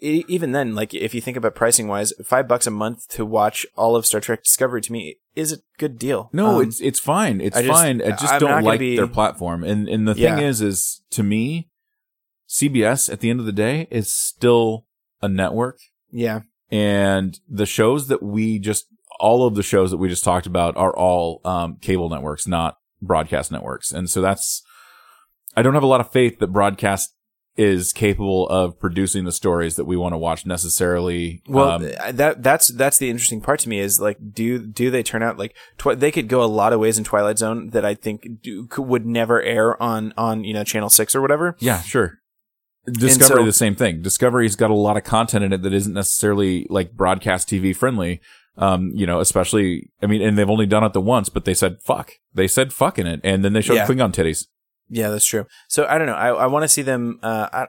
even then, like, if you think about pricing-wise, $5 a month to watch all of Star Trek Discovery, to me, is a good deal. No, it's fine. It's fine. I just don't like their platform. And the thing is to me... CBS, at the end of the day, is still a network. Yeah. And the shows that all of the shows that we just talked about are all cable networks, not broadcast networks. And so I don't have a lot of faith that broadcast is capable of producing the stories that we want to watch necessarily. Well, that's the interesting part to me is, like, do they turn out like they could go a lot of ways in Twilight Zone that I think would never air on Channel 6 or whatever. Yeah, sure. Discovery, the same thing. Discovery's got a lot of content in it that isn't necessarily like broadcast TV friendly. Especially, and they've only done it the once, but they said fuck. They said fuck in it, and then they showed Klingon titties. Yeah, that's true. So I don't know. I want to see them. I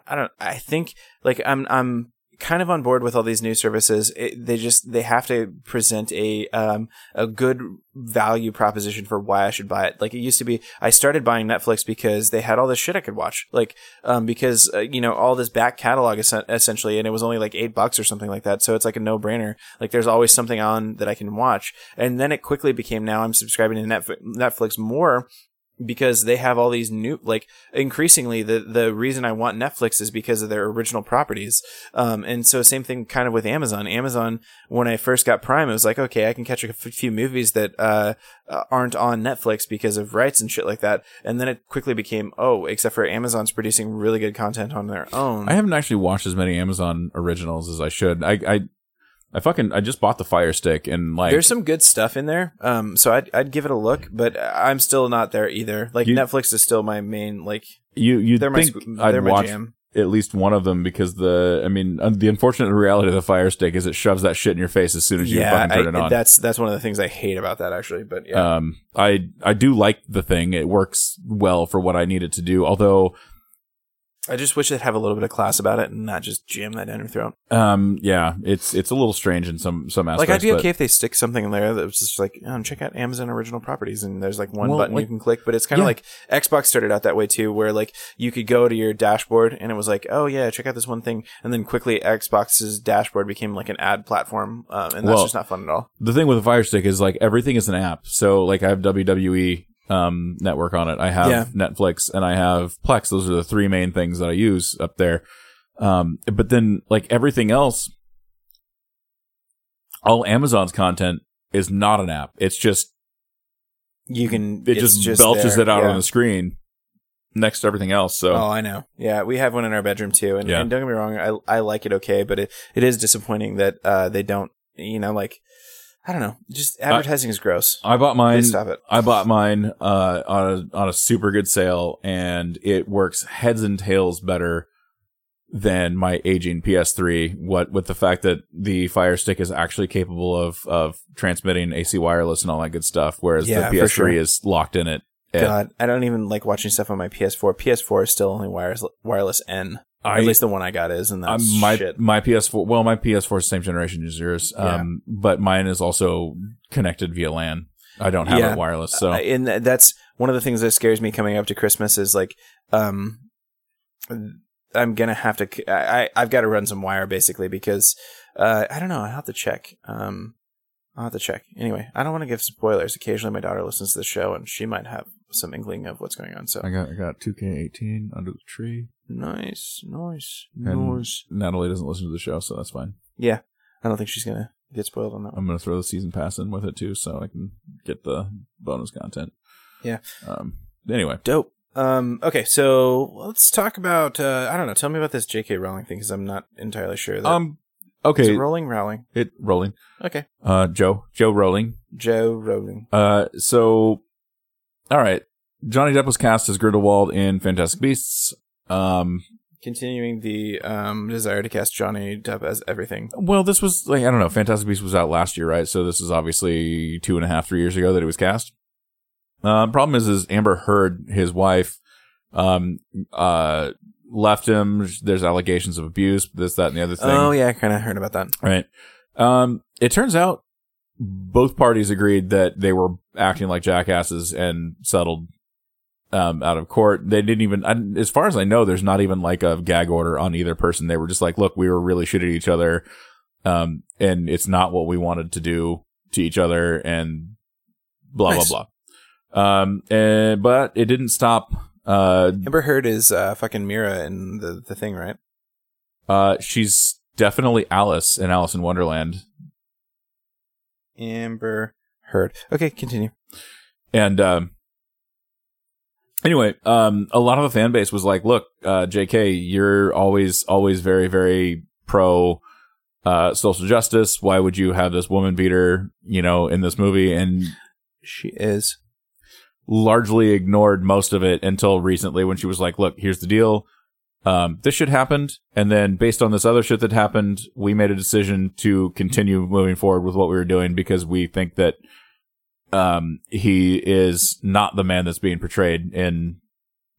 think, like, I'm kind of on board with all these new services. They have to present a good value proposition for why I should buy it. Like, it used to be, I started buying Netflix because they had all this shit I could watch. Like, because all this back catalog essentially, and it was only like $8 or something like that. So it's like a no brainer. Like, there's always something on that I can watch. And then it quickly became, now I'm subscribing to Netflix more. Because they have all these new, like, increasingly the reason I want Netflix is because of their original properties. And so same thing kind of with Amazon. Amazon, when I first got Prime, it was like, okay, I can catch a few movies that aren't on Netflix because of rights and shit like that. And then it quickly became, except for Amazon's producing really good content on their own. I haven't actually watched as many Amazon originals as I should. I just bought the Fire Stick, and like, there's some good stuff in there. So I'd give it a look, but I'm still not there either. Like, Netflix is still my main, like, you think I'd watch jam. At least one of them, because the unfortunate reality of the Fire Stick is it shoves that shit in your face as soon as you fucking turn it on. That's one of the things I hate about that, actually. But yeah, I do like the thing. It works well for what I need it to do, although. I just wish they'd have a little bit of class about it and not just jam that down your throat. Yeah, it's a little strange in some aspects. Like, I'd be okay if they stick something in there that was just like, check out Amazon original properties, and there's like one button you can click. But it's kind of like Xbox started out that way too, where like you could go to your dashboard and it was like, check out this one thing, and then quickly Xbox's dashboard became like an ad platform, and that's just not fun at all. The thing with the Fire Stick is like everything is an app. So like I have WWE. Network on it. I have Netflix and I have Plex. Those are the three main things that I use up there. But then like everything else, all Amazon's content is not an app. It's just it just belches it out on the screen next to everything else. So I know. Yeah, we have one in our bedroom too. And, and don't get me wrong, I like it okay, but it is disappointing that they don't. I don't know. Just advertising is gross. I bought mine. Please stop it. I bought mine on a super good sale, and it works heads and tails better than my aging PS3. What with the fact that the Fire Stick is actually capable of transmitting AC wireless and all that good stuff, whereas the PS3 is locked in at God, I don't even like watching stuff on my PS4. PS4 is still only wireless N. At least the one I got is, and that's shit. My PS4 is the same generation as yours, but mine is also connected via LAN. I don't have it wireless, so and that's one of the things that scares me coming up to Christmas is like, I'm gonna have to. I've got to run some wire basically because I don't know. I have to check. I'll have to check. Anyway, I don't want to give spoilers. Occasionally, my daughter listens to the show, and she might have some inkling of what's going on. So I got 2K18 under the tree. Nice. Natalie doesn't listen to the show, so that's fine. Yeah, I don't think she's gonna get spoiled on that one. I'm gonna throw the season pass in with it too, so I can get the bonus content. Yeah. Anyway. Dope. Okay, so let's talk about. I don't know. Tell me about this J.K. Rowling thing because I'm not entirely sure. Okay. Is it Rowling? It Rowling. Okay. Joe Rowling. So, all right. Johnny Depp was cast as Grindelwald in Fantastic Beasts. Continuing the desire to cast Johnny Depp as everything. Well, this was like, I don't know. Fantastic Beasts was out last year, right? So this is obviously 2.5-3 years ago that it was cast. Problem is Amber Heard, his wife, left him. There's allegations of abuse, this, that, and the other thing. Oh, yeah. I kind of heard about that. Right. It turns out both parties agreed that they were acting like jackasses and settled out of court. They didn't even, as far as I know, there's not even like a gag order on either person. They were just like, look, we were really shit at each other, and it's not what we wanted to do to each other, and blah, nice. Blah, blah. But it didn't stop. Amber Heard is fucking Mira in the thing, right? She's definitely Alice in Alice in Wonderland. Amber Heard. Okay, continue. And anyway, a lot of the fan base was like, "Look, J.K., you're always very, very pro social justice. Why would you have this woman beater, in this movie?" And she is. Largely ignored most of it until recently when she was like, look, here's the deal. This shit happened. And then based on this other shit that happened, we made a decision to continue moving forward with what we were doing because we think that he is not the man that's being portrayed in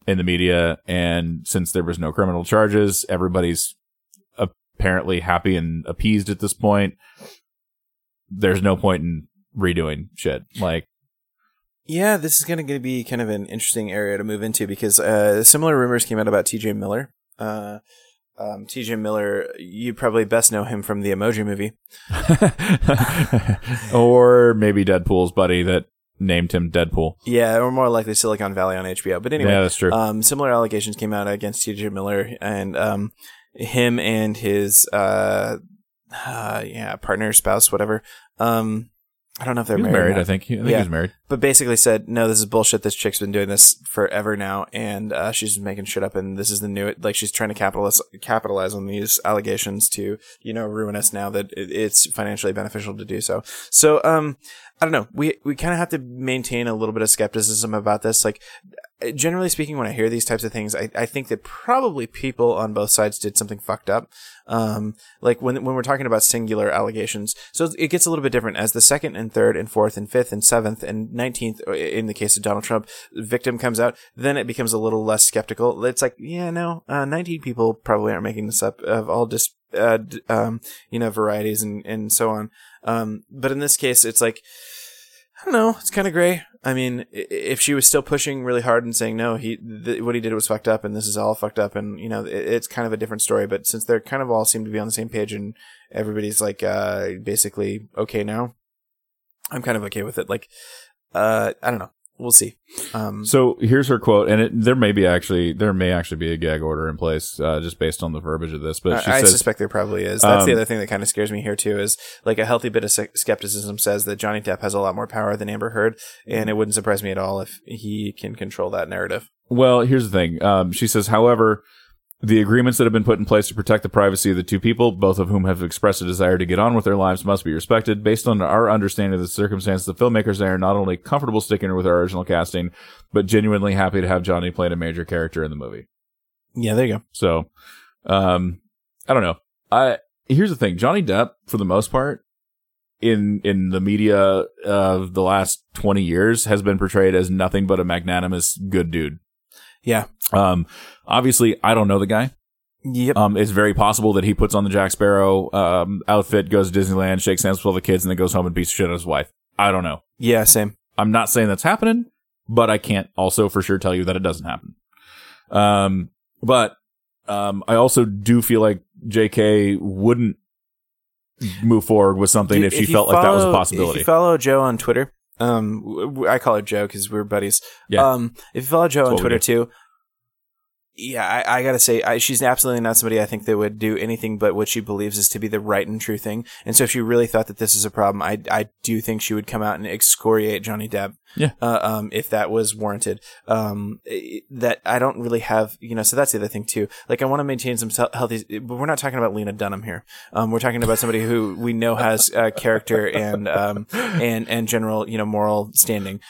the media. And since there was no criminal charges, everybody's apparently happy and appeased at this point. There's no point in redoing shit. Yeah, this is going to be kind of an interesting area to move into because similar rumors came out about TJ Miller. TJ Miller, you probably best know him from the Emoji Movie. Or maybe Deadpool's buddy that named him Deadpool. Yeah, or more likely Silicon Valley on HBO. But anyway, yeah, that's true. Similar allegations came out against TJ Miller and him and his partner, spouse, whatever. I don't know if they're married. I think he's married. But basically said, no, this is bullshit. This chick's been doing this forever now, and she's making shit up, and this is the new... she's trying to capitalize on these allegations to, ruin us now that it's financially beneficial to do so. So, I don't know. We kind of have to maintain a little bit of skepticism about this. Generally speaking, when I hear these types of things, I think that probably people on both sides did something fucked up. When we're talking about singular allegations, so it gets a little bit different as the second and third and fourth and fifth and seventh and 19th, in the case of Donald Trump, victim comes out, then it becomes a little less skeptical. It's like, 19 people probably aren't making this up of all varieties and so on. But in this case, it's like, I don't know. It's kind of gray. I mean, if she was still pushing really hard and saying, no, what he did was fucked up and this is all fucked up and, it's kind of a different story. But since they're kind of all seem to be on the same page and everybody's like basically okay now, I'm kind of okay with it. I don't know. We'll see. So here's her quote. And there may actually be a gag order in place just based on the verbiage of this. But she says, I suspect there probably is. That's the other thing that kind of scares me here, too, is a healthy bit of skepticism says that Johnny Depp has a lot more power than Amber Heard. And it wouldn't surprise me at all if he can control that narrative. Well, here's the thing. She says, however, the agreements that have been put in place to protect the privacy of the two people, both of whom have expressed a desire to get on with their lives, must be respected. Based on our understanding of the circumstances, the filmmakers there are not only comfortable sticking with our original casting, but genuinely happy to have Johnny playing a major character in the movie. Yeah, there you go. So, I don't know. Here's the thing. Johnny Depp, for the most part, in the media of the last 20 years has been portrayed as nothing but a magnanimous good dude. Yeah. Obviously, I don't know the guy. Yep. It's very possible that he puts on the Jack Sparrow outfit, goes to Disneyland, shakes hands with all the kids, and then goes home and beats the shit out of his wife. I don't know. Yeah, same. I'm not saying that's happening, but I can't also for sure tell you that it doesn't happen. But I also do feel like JK wouldn't move forward with something if she felt like that was a possibility. If you follow Joe on Twitter, I call her Joe because we're buddies. Yeah. If you follow Joe on Twitter too, yeah, I gotta say, she's absolutely not somebody I think that would do anything but what she believes is to be the right and true thing. And so if she really thought that this is a problem, I do think she would come out and excoriate Johnny Depp. Yeah. If that was warranted. That I don't really have, so that's the other thing too. Like, I want to maintain some healthy, but we're not talking about Lena Dunham here. We're talking about somebody who we know has character and general, moral standing.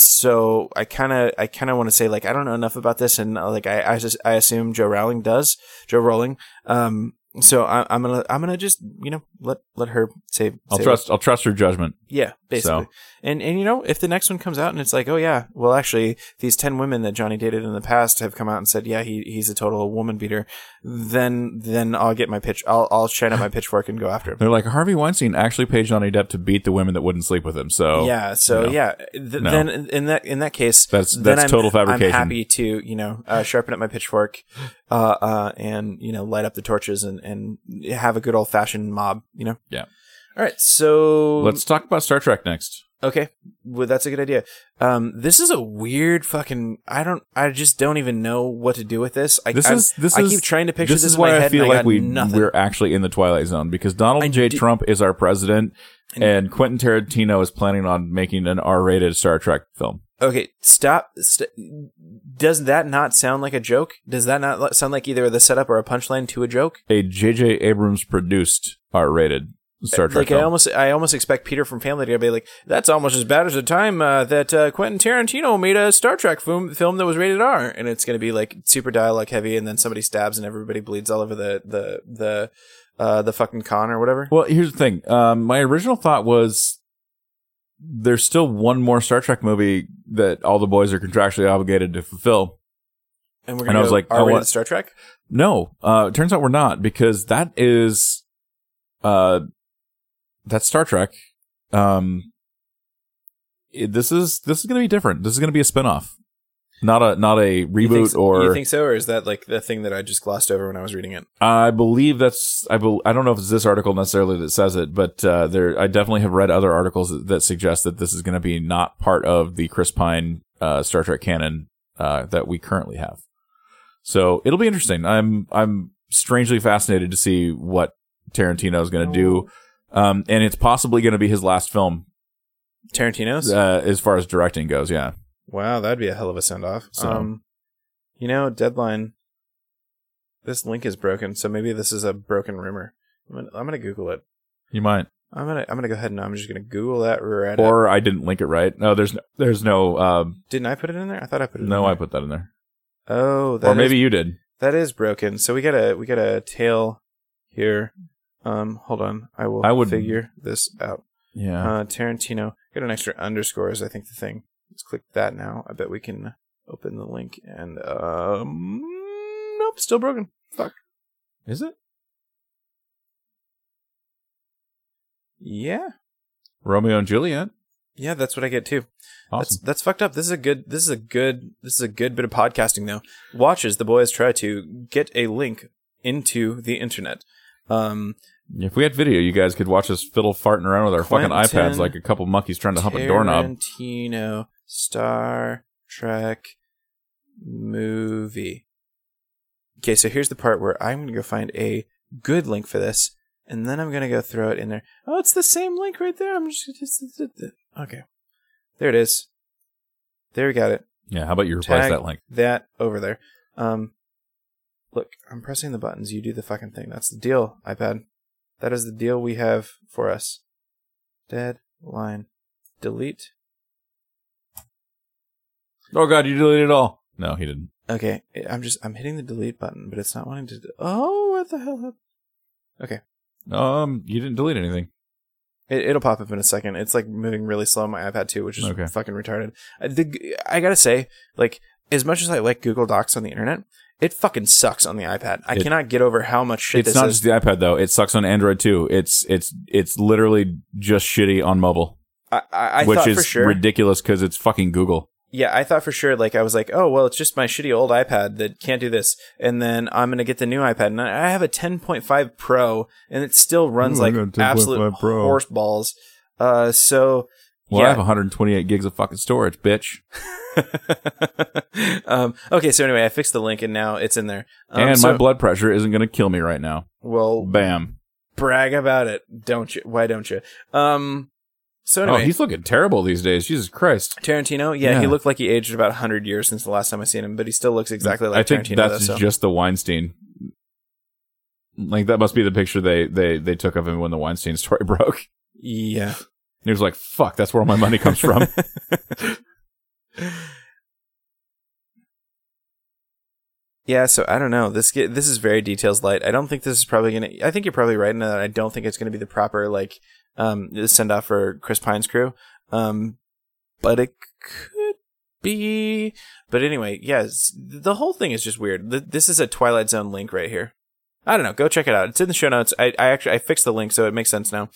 So I kind of want to say, like, I don't know enough about this. And like, I assume Joe Rowling does. So I'm gonna just, let her say. I'll trust her judgment. Yeah, basically. So. And if the next one comes out and it's like, oh yeah, well actually these 10 women that Johnny dated in the past have come out and said, yeah, he's a total woman beater, then I'll get my pitch. I'll shine up my pitchfork and go after him. They're like, Harvey Weinstein actually paid Johnny Depp to beat the women that wouldn't sleep with him. So yeah, no. Then in that case, that's total fabrication. I'm happy to sharpen up my pitchfork, and light up the torches and have a good old fashioned mob. Yeah. All right, so let's talk about Star Trek next. Okay, well, that's a good idea. This is a weird fucking. I just don't even know what to do with this. I keep trying to picture this in my head. This is why I feel like we're actually in the Twilight Zone, because Donald J. Trump is our president, and Quentin Tarantino is planning on making an R-rated Star Trek film. Okay, stop. Does that not sound like a joke? Does that not sound like either the setup or a punchline to a joke? A J.J. Abrams produced R-rated Star Trek. Like, I almost expect Peter from Family to be like, that's almost as bad as the time that Quentin Tarantino made a Star Trek film that was rated R, and it's going to be like super dialogue heavy, and then somebody stabs and everybody bleeds all over the fucking con or whatever. Well, here's the thing. My original thought was there's still one more Star Trek movie that all the boys are contractually obligated to fulfill. And we're going to go R-rated Star Trek? No. It turns out we're not, because that is that's Star Trek. This is going to be different. This is going to be a spinoff, not a reboot. You think so, or is that like the thing that I just glossed over when I was reading it? I believe that's. I don't know if it's this article necessarily that says it, but I definitely have read other articles that suggest that this is going to be not part of the Chris Pine Star Trek canon that we currently have. So it'll be interesting. I'm strangely fascinated to see what Tarantino is going to do. And it's possibly going to be his last film. Tarantino's? As far as directing goes, yeah. Wow, that'd be a hell of a send-off. So. Deadline. This link is broken, so maybe this is a broken rumor. I'm going to Google it. You might. I'm going to go ahead and I'm just going to Google that right now. Or I didn't link it right. No, there's no... Didn't I put it in there? I thought I put it in there. No, I put that in there. Oh, that. Or maybe you did. That is broken. So we got a tail here. Hold on. I would figure this out. Yeah. Tarantino. Got an extra underscore is, I think, the thing. Let's click that now. I bet we can open the link and, nope, still broken. Fuck. Is it? Yeah. Romeo and Juliet. Yeah, that's what I get too. Awesome. That's fucked up. This is a good bit of podcasting though. Watch as the boys try to get a link into the internet. If we had video, you guys could watch us fiddle farting around with our fucking iPads like a couple monkeys trying to hump a doorknob. Tarantino Star Trek movie. Okay, so here's the part where I'm going to go find a good link for this, and then I'm going to go throw it in there. Oh, it's the same link right there. I'm just okay. There it is. There we got it. Yeah, how about you replace that link? That over there. Look, I'm pressing the buttons. You do the fucking thing. That's the deal, iPad. That is the deal we have for us. Deadline. Delete. Oh, God, you deleted it all. No, he didn't. Okay. I'm hitting the delete button, but it's not wanting to... Oh, what the hell happened? Okay. You didn't delete anything. It'll pop up in a second. It's like moving really slow on my iPad too, which is fucking retarded. I gotta say, like, as much as I like Google Docs on the internet, it fucking sucks on the iPad. I cannot get over how much shit this is. It's not just the iPad though. It sucks on Android too. It's literally just shitty on mobile. I which thought is for sure ridiculous because it's fucking Google. Yeah, I thought for sure, like, I was like, oh, well, it's just my shitty old iPad that can't do this. And then I'm going to get the new iPad. And I have a 10.5 Pro, and it still runs like absolute horse balls. I have 128 gigs of fucking storage, bitch. Okay, so anyway, I fixed the link, and now it's in there. My blood pressure isn't going to kill me right now. Well, bam. Brag about it, don't you? Why don't you? So anyway, he's looking terrible these days. Jesus Christ. Tarantino? Yeah, he looked like he aged about 100 years since the last time I seen him, but he still looks exactly like Tarantino. I think that's just the Weinstein. Like, that must be the picture they took of him when the Weinstein story broke. Yeah. And he was like, fuck, that's where all my money comes from. Yeah, so I don't know. This is very details light. I don't think this is probably going to... I think you're probably right in that I don't think it's going to be the proper, like... send off for Chris Pine's crew, but it could be. But anyway, yes, the whole thing is just weird. This is a Twilight Zone link right here. I don't know. Go check it out. It's in the show notes. I fixed the link, so it makes sense now.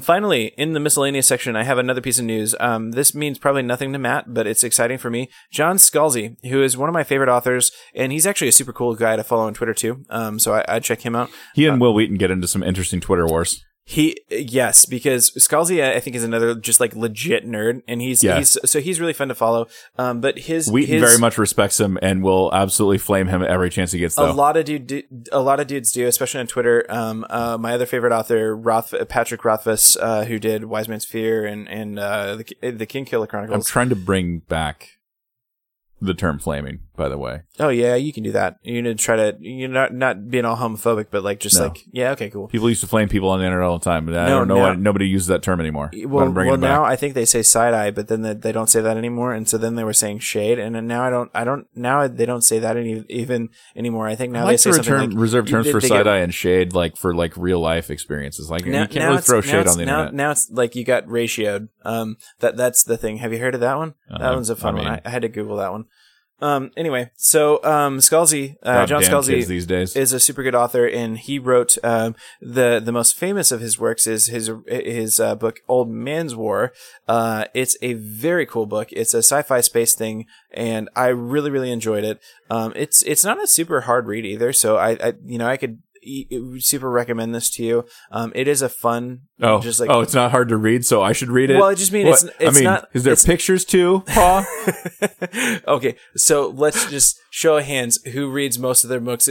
Finally, in the miscellaneous section, I have another piece of news. This means probably nothing to Matt, but it's exciting for me. John Scalzi, who is one of my favorite authors, and he's actually a super cool guy to follow on Twitter too. So I check him out. He and Will Wheaton get into some interesting Twitter wars. Yes, because Scalzi, I think, is another just like legit nerd, and he's really fun to follow. But Wheaton very much respects him and will absolutely flame him every chance he gets. Though a lot of dudes do, especially on Twitter. My other favorite author, Patrick Rothfuss, who did Wise Man's Fear and the Kingkiller Chronicles. I'm trying to bring back the term flaming, by the way. Oh yeah, you can do that. You need to try to, you're not being all homophobic, but like just like, yeah, okay, cool. People used to flame people on the internet all the time, but I don't know why nobody uses that term anymore. Well, now I think they say side eye, but then they don't say that anymore, and so then they were saying shade, and then now now they don't say that even anymore. I think now they say something like reserved terms for side eye and shade, like for like real life experiences. Like now, you can't really throw shade on the internet. Now it's like you got ratioed. That's the thing. Have you heard of that one? That one's a fun one. I had to Google that one. Anyway, so Scalzi, John Scalzi these days is a super good author, and he wrote the most famous of his works is his book Old Man's War. It's a very cool book. It's a sci-fi space thing, and I really really enjoyed it. It's not a super hard read either, so I could super recommend this to you. It is a fun. It's not hard to read, so I should read it. Well, I just mean it's not. Is there pictures too? Paul? Okay, so let's just show of hands who reads most of their books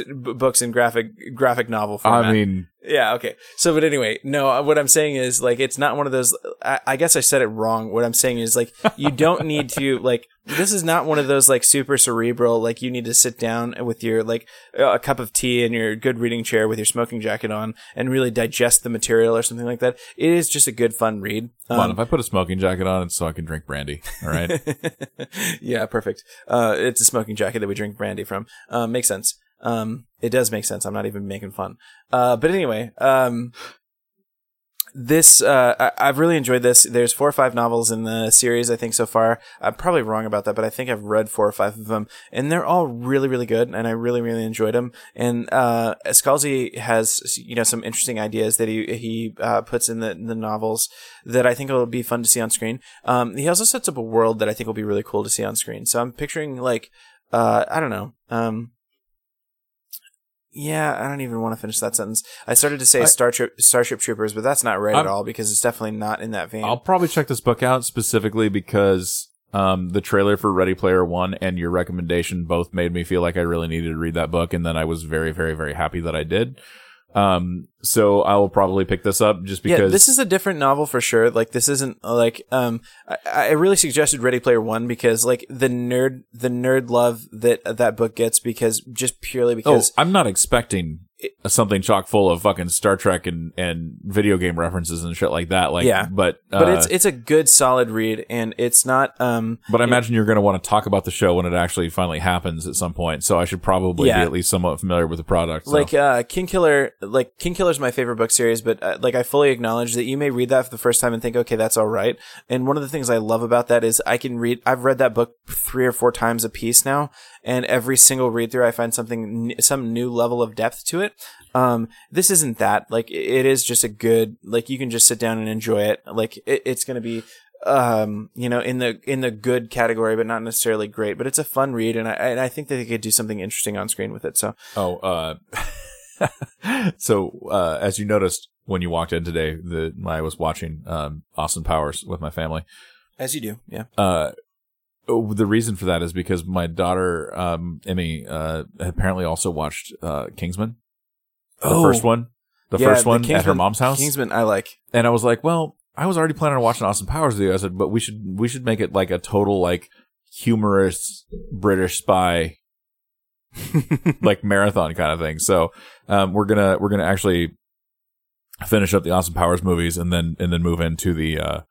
in graphic novel format. I mean, yeah, okay. So, but anyway, no. What I'm saying is like it's not one of those. I guess I said it wrong. What I'm saying is like you don't need to like. This is not one of those like super cerebral like you need to sit down with your like a cup of tea in your good reading chair with your smoking jacket on and really digest the material or something like that. It is just a good fun read. Come on, if I put a smoking jacket on, it's so I can drink brandy. All right. Yeah, perfect. It's a smoking jacket that we drink brandy from. Makes sense. It does make sense. I'm not even making fun. But anyway, this I've really enjoyed this. There's 4 or 5 novels in the series, I think, so far. I'm probably wrong about that, but I think I've read 4 or 5 of them, and they're all really really good, and I really really enjoyed them. And Scalzi has some interesting ideas that he puts in the novels that I think will be fun to see on screen. He also sets up a world that I think will be really cool to see on screen. So I'm picturing like I don't know. Yeah, I don't even want to finish that sentence. I started to say Starship Troopers, but that's not right at all because it's definitely not in that vein. I'll probably check this book out specifically because the trailer for Ready Player One and your recommendation both made me feel like I really needed to read that book, and then I was very, very, very happy that I did. So I will probably pick this up just because this is a different novel for sure. Like this isn't like, I really suggested Ready Player One because like the nerd love that book gets because just purely because I'm not expecting something chock full of fucking Star Trek and video game references and shit like that. Like, yeah, but it's a good solid read and it's not, but I imagine you're going to want to talk about the show when it actually finally happens at some point. So I should probably be at least somewhat familiar with the product. So. Like, Kingkiller Interstellar's my favorite book series, but like I fully acknowledge that you may read that for the first time and think, okay, that's all right. And one of the things I love about that is I've read that book 3 or 4 times a piece now, and every single read through I find some new level of depth to it. This isn't that. Like, it is just a good, like, you can just sit down and enjoy it. Like, it's going to be in the good category, but not necessarily great, but it's a fun read. And I think that they could do something interesting on screen with it. So, as you noticed when you walked in today, I was watching, Austin Powers with my family. As you do. Yeah. The reason for that is because my daughter, Emmy, apparently also watched, Kingsman. The first one Kingsman, at her mom's house. Kingsman, I like. And I was like, well, I was already planning on watching Austin Powers with you. I said, but we should make it like a total, like, humorous British spy, like, marathon kind of thing. So, we're gonna actually finish up the Austin Powers movies and then move into the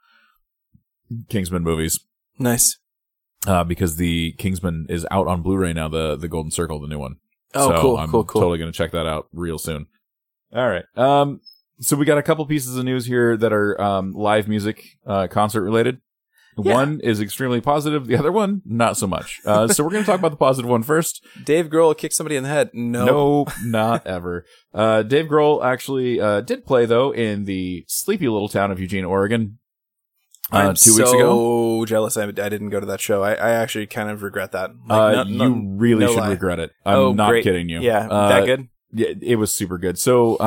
Kingsman movies. Nice. Because the Kingsman is out on Blu-ray now, the Golden Circle, the new one. Oh, so cool. Totally gonna check that out real soon. All right. So we got a couple pieces of news here that are live music, concert related. Yeah. One is extremely positive. The other one, not so much. So we're going to talk about the positive one first. Dave Grohl kicked somebody in the head. No, not ever. Dave Grohl actually did play, though, in the sleepy little town of Eugene, Oregon. I'm 2 weeks ago. So jealous I didn't go to that show. I actually kind of regret that. Regret it. I'm not kidding you. Yeah, that good? Yeah, it was super good. So,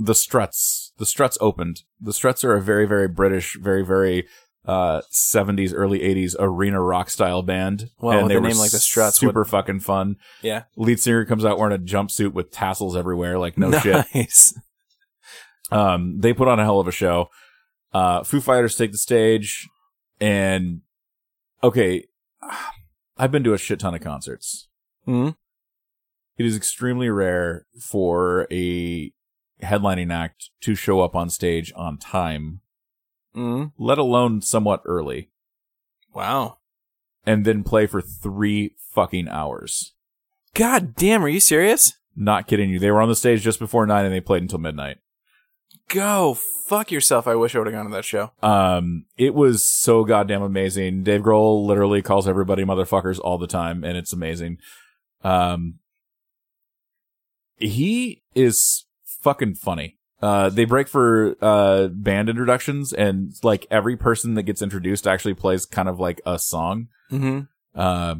The Struts opened. The Struts are a very, very British, very, very 70s, early 80s arena rock style band. Well, and with a name like The Struts, super fucking fun. Yeah. Lead singer comes out wearing a jumpsuit with tassels everywhere. Like, no shit. Nice. They put on a hell of a show. Foo Fighters take the stage, and okay, I've been to a shit ton of concerts. Mm-hmm. It is extremely rare for a headlining act to show up on stage on time, let alone somewhat early. Wow. And then play for 3 fucking hours. God damn, are you serious? Not kidding you. They were on the stage just before 9 and they played until midnight. Go fuck yourself. I wish I would have gone to that show. It was so goddamn amazing. Dave Grohl literally calls everybody motherfuckers all the time, and it's amazing. He is fucking funny. They break for band introductions, and like every person that gets introduced actually plays kind of like a song. Mm-hmm.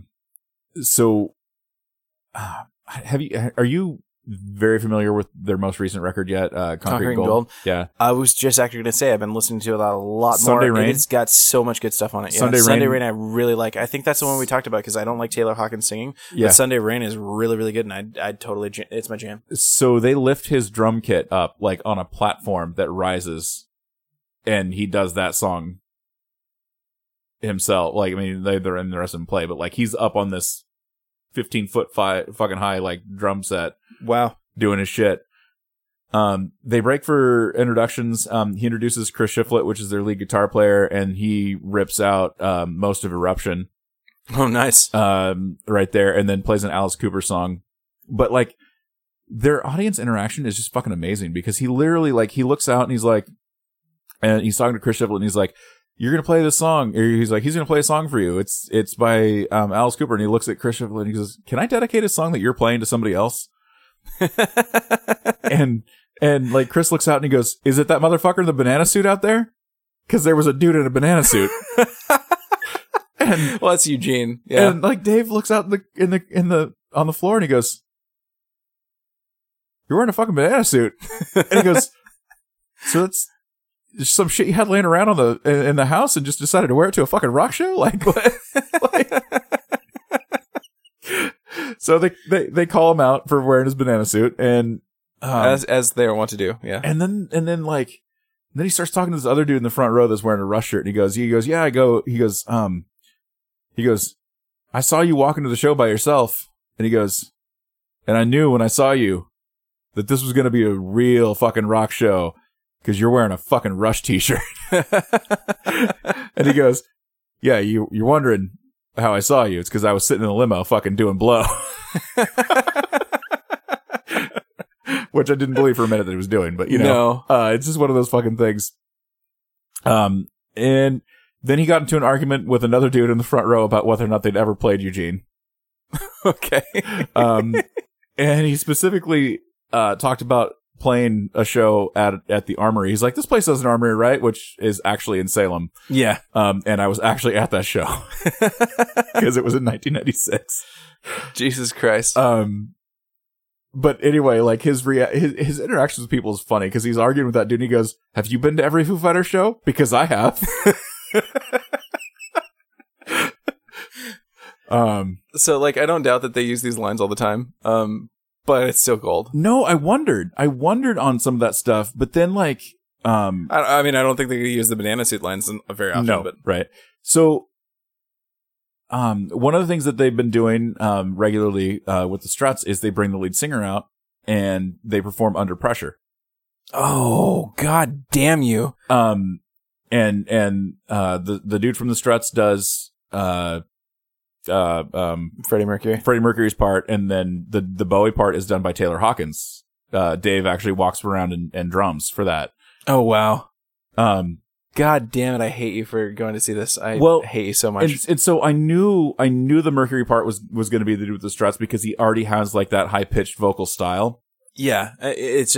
Are you very familiar with their most recent record yet? Concrete Gold. Yeah, I was just actually going to say I've been listening to it a lot more. Sunday Rain. It's got so much good stuff on it. Yeah. Sunday Rain, I really like. I think that's the one we talked about because I don't like Taylor Hawkins singing. Yeah, but Sunday Rain is really, really good, and it's my jam. So they lift his drum kit up like on a platform that rises, and he does that song himself. Like, I mean, they're in the rest of them play, but like he's up on this 15-foot fucking high like drum set. Wow. Doing his shit. They break for introductions. He introduces Chris Shiflett, which is their lead guitar player, and he rips out most of Eruption. Oh, nice. Right there, and then plays an Alice Cooper song. But like their audience interaction is just fucking amazing because he literally like he looks out and he's like, and he's talking to Chris Shiflett and he's like, "You're gonna play this song," or he's like, "He's gonna play a song for you. It's by Alice Cooper," and he looks at Chris Shiflett and he goes, "Can I dedicate a song that you're playing to somebody else?" and like Chris looks out and he goes, "Is it that motherfucker in the banana suit out there?" Because there was a dude in a banana suit. And well, that's Eugene. Yeah. And like Dave looks out in the on the floor and he goes, "You're wearing a fucking banana suit." And he goes, "So that's just some shit you had laying around in the house and just decided to wear it to a fucking rock show?" Like what? So they call him out for wearing his banana suit, and as they want to do, yeah. And then he starts talking to this other dude in the front row that's wearing a Rush shirt, and he goes, "Yeah, I go." He goes, "I saw you walking to the show by yourself," and he goes, "And I knew when I saw you that this was going to be a real fucking rock show because you're wearing a fucking Rush t-shirt." And he goes, "Yeah, you're wondering how I saw you. It's because I was sitting in a limo fucking doing blow." which I didn't believe for a minute that he was doing, but you know, it's just one of those fucking things. And then he got into an argument with another dude in the front row about whether or not they'd ever played Eugene. Okay. And he specifically talked about playing a show at the Armory. He's like, this place has an Armory, right? Which is actually in Salem. Yeah. And I was actually at that show because it was in 1996. Jesus Christ. But anyway, like his interactions with people is funny because he's arguing with that dude and he goes, have you been to every Foo Fighters show? Because I have. So like, I don't doubt that they use these lines all the time. But it's still gold. No, I wondered on some of that stuff, but then like, I mean, I don't think they could use the banana suit lines very often. No, but right. So, one of the things that they've been doing, regularly, with the Struts is they bring the lead singer out and they perform Under Pressure. Oh, God damn you. The dude from the Struts does, Freddie Mercury's part, and then the Bowie part is done by Taylor Hawkins. Dave actually walks around and drums for that. Oh wow. God damn it, I hate you for going to see this. I hate you so much. And so I knew the Mercury part was going to be the dude with the Struts because he already has like that high pitched vocal style. Yeah, it's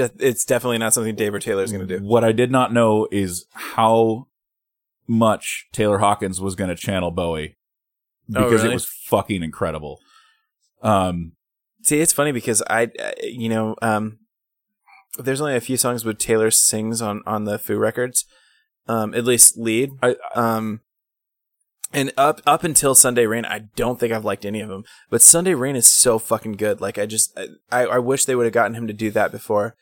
definitely not something Dave or Taylor's going to do. What I did not know is how much Taylor Hawkins was going to channel Bowie. Because It was fucking incredible. See, it's funny because there's only a few songs where Taylor sings on the Foo records, at least lead. And up until Sunday Rain, I don't think I've liked any of them. But Sunday Rain is so fucking good. Like I wish they would have gotten him to do that before.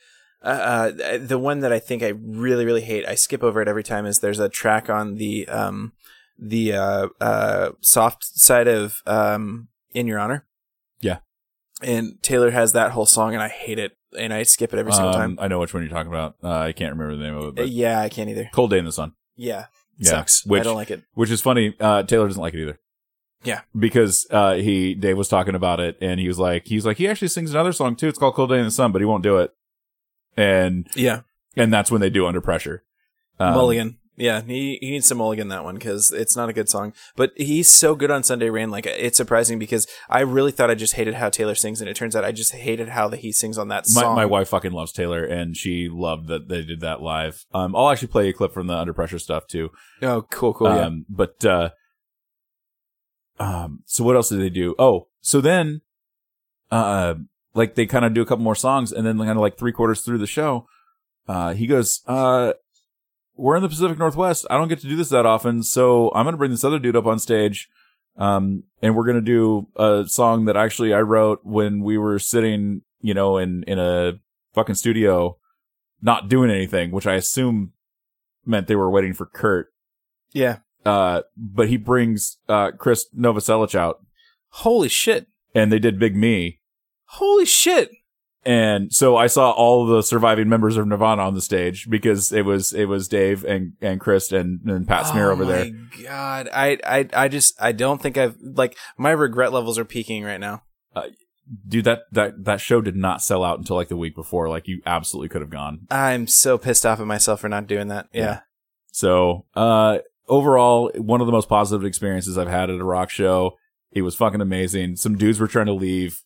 The one that I think I really, really hate, I skip over it every time, is there's a track on the soft side of In Your Honor. Yeah. And Taylor has that whole song and I hate it and I skip it every single time. I know which one you're talking about. I can't remember the name of it. But yeah, I can't either. Cold Day in the Sun. Yeah. Yeah. Sucks. I don't like it. Which is funny. Taylor doesn't like it either. Yeah. Because Dave was talking about it and he was like, he actually sings another song too. It's called Cold Day in the Sun, but he won't do it. And yeah. And that's when they do Under Pressure. Mulligan. Yeah, he needs to mulligan that one because it's not a good song. But he's so good on Sunday Rain. Like, it's surprising because I really thought I just hated how Taylor sings, and it turns out I just hated how he sings on that song. My wife fucking loves Taylor, and she loved that they did that live. I'll actually play a clip from the Under Pressure stuff, too. Oh, cool, yeah. But, so what else did they do? Oh, so then, like, they kind of do a couple more songs, and then kind of, like, three-quarters through the show, he goes, we're in the Pacific Northwest. I don't get to do this that often, so I'm going to bring this other dude up on stage, and we're going to do a song that actually I wrote when we were sitting, you know, in a fucking studio, not doing anything, which I assume meant they were waiting for Kurt. Yeah. But he brings Chris Novoselic out. Holy shit. And they did Big Me. Holy shit. And so I saw all the surviving members of Nirvana on the stage because it was Dave and Chris and Pat Smear over there. Oh my God. I don't think I've, like, my regret levels are peaking right now. Dude, that show did not sell out until like the week before. Like, you absolutely could have gone. I'm so pissed off at myself for not doing that. Yeah. So, overall, one of the most positive experiences I've had at a rock show. It was fucking amazing. Some dudes were trying to leave.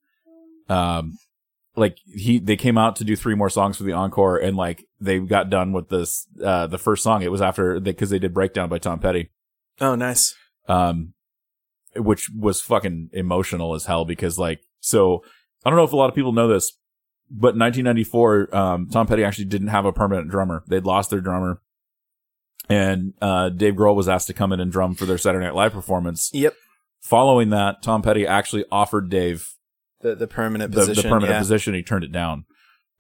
Like they came out to do three more songs for the encore, and like they got done with this the first song. It was after because they did Breakdown by Tom Petty. Oh, nice. Which was fucking emotional as hell because like, so I don't know if a lot of people know this, but in 1994, Tom Petty actually didn't have a permanent drummer. They'd lost their drummer, and Dave Grohl was asked to come in and drum for their Saturday Night Live performance. Yep. Following that, Tom Petty actually offered Dave the permanent position. The permanent position, he turned it down.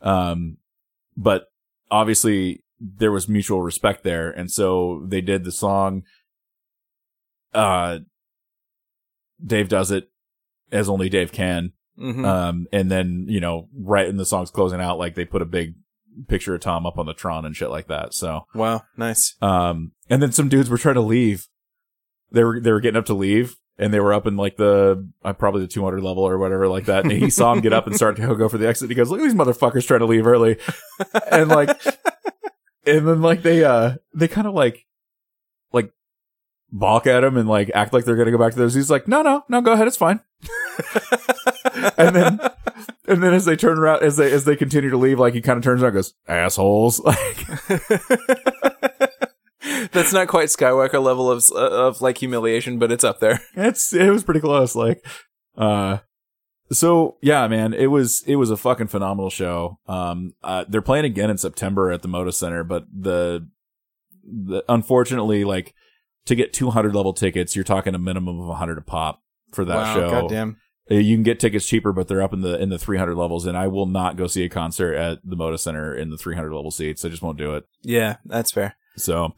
But obviously there was mutual respect there. And so they did the song. Dave does it as only Dave can. Mm-hmm. And then, you know, right in the song's closing out, like they put a big picture of Tom up on the Tron and shit like that. So wow, nice. And then some dudes were trying to leave. They were getting up to leave, And they were up in like the, probably the 200 level or whatever like that. And he saw him get up and start to go for the exit. He goes, look at these motherfuckers trying to leave early. And like, and then like they kind of like balk at him and like act like they're going to go back to theirs. He's like, no, go ahead. It's fine. And then as they turn around, as they continue to leave, like he kind of turns around and goes, assholes. Like. That's not quite Skywalker level of like humiliation, but it's up there. It was pretty close. Like, so yeah, man, it was a fucking phenomenal show. They're playing again in September at the Moda Center, but the unfortunately, like to get 200 level tickets, you're talking a minimum of 100 a pop for that show. Goddamn. You can get tickets cheaper, but they're up in the 300 levels, and I will not go see a concert at the Moda Center in the 300 level seats. I just won't do it. Yeah, that's fair. So.